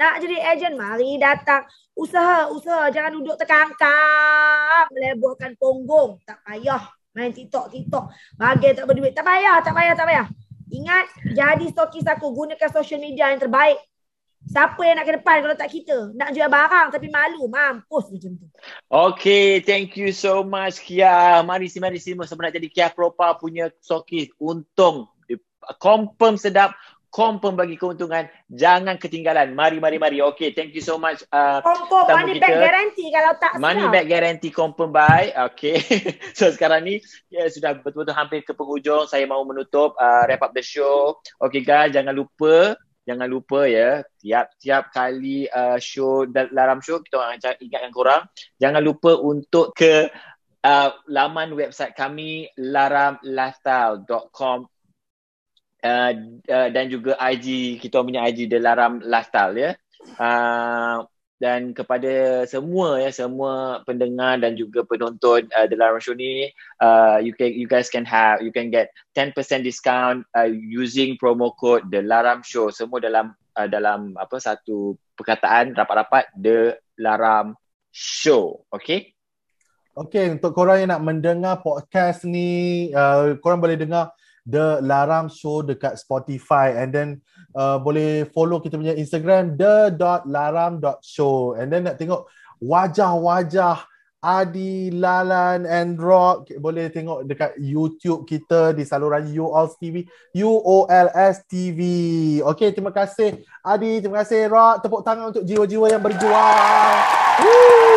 Nak jadi ejen, mari datang. Usaha, jangan duduk terkangkang, meleburkan punggung. Tak payah main TikTok. Bagai tak berduit. Tak payah. Ingat, jadi stokis aku, gunakan social media yang terbaik. Siapa yang nak ke depan kalau tak kita? Nak jual barang tapi malu, mampus macam tu. Okay, thank you so much Kiah. Mari semua nak jadi Kiah Propa punya sokis. Untung, confirm sedap, confirm bagi keuntungan. Jangan ketinggalan. Mari. Okay, thank you so much. Confirm money back guarantee kalau tak money back guarantee confirm buy. Okay. So sekarang ni sudah betul-betul hampir ke penghujung. Saya mahu menutup, wrap up the show. Okay guys, jangan lupa ya, tiap-tiap kali show Laram Show kita orang ingatkan korang, jangan lupa untuk ke laman website kami Laramlifestyle.com dan juga IG, kita punya IG The Laram Lifestyle ya. Dan kepada semua pendengar dan juga penonton The Laram Show ni, you guys can get 10% discount using promo code The Laram Show. Semua dalam apa, satu perkataan rapat-rapat, The Laram Show. Okay, untuk korang yang nak mendengar podcast ni, korang boleh dengar The Laram Show dekat Spotify, and then boleh follow kita punya Instagram the.laram.show, and then nak tengok wajah-wajah Adi, Lalan and Rock, boleh tengok dekat YouTube kita di saluran UOLS TV. Okay, terima kasih Adi, terima kasih Rock. Tepuk tangan untuk jiwa-jiwa yang berjuang.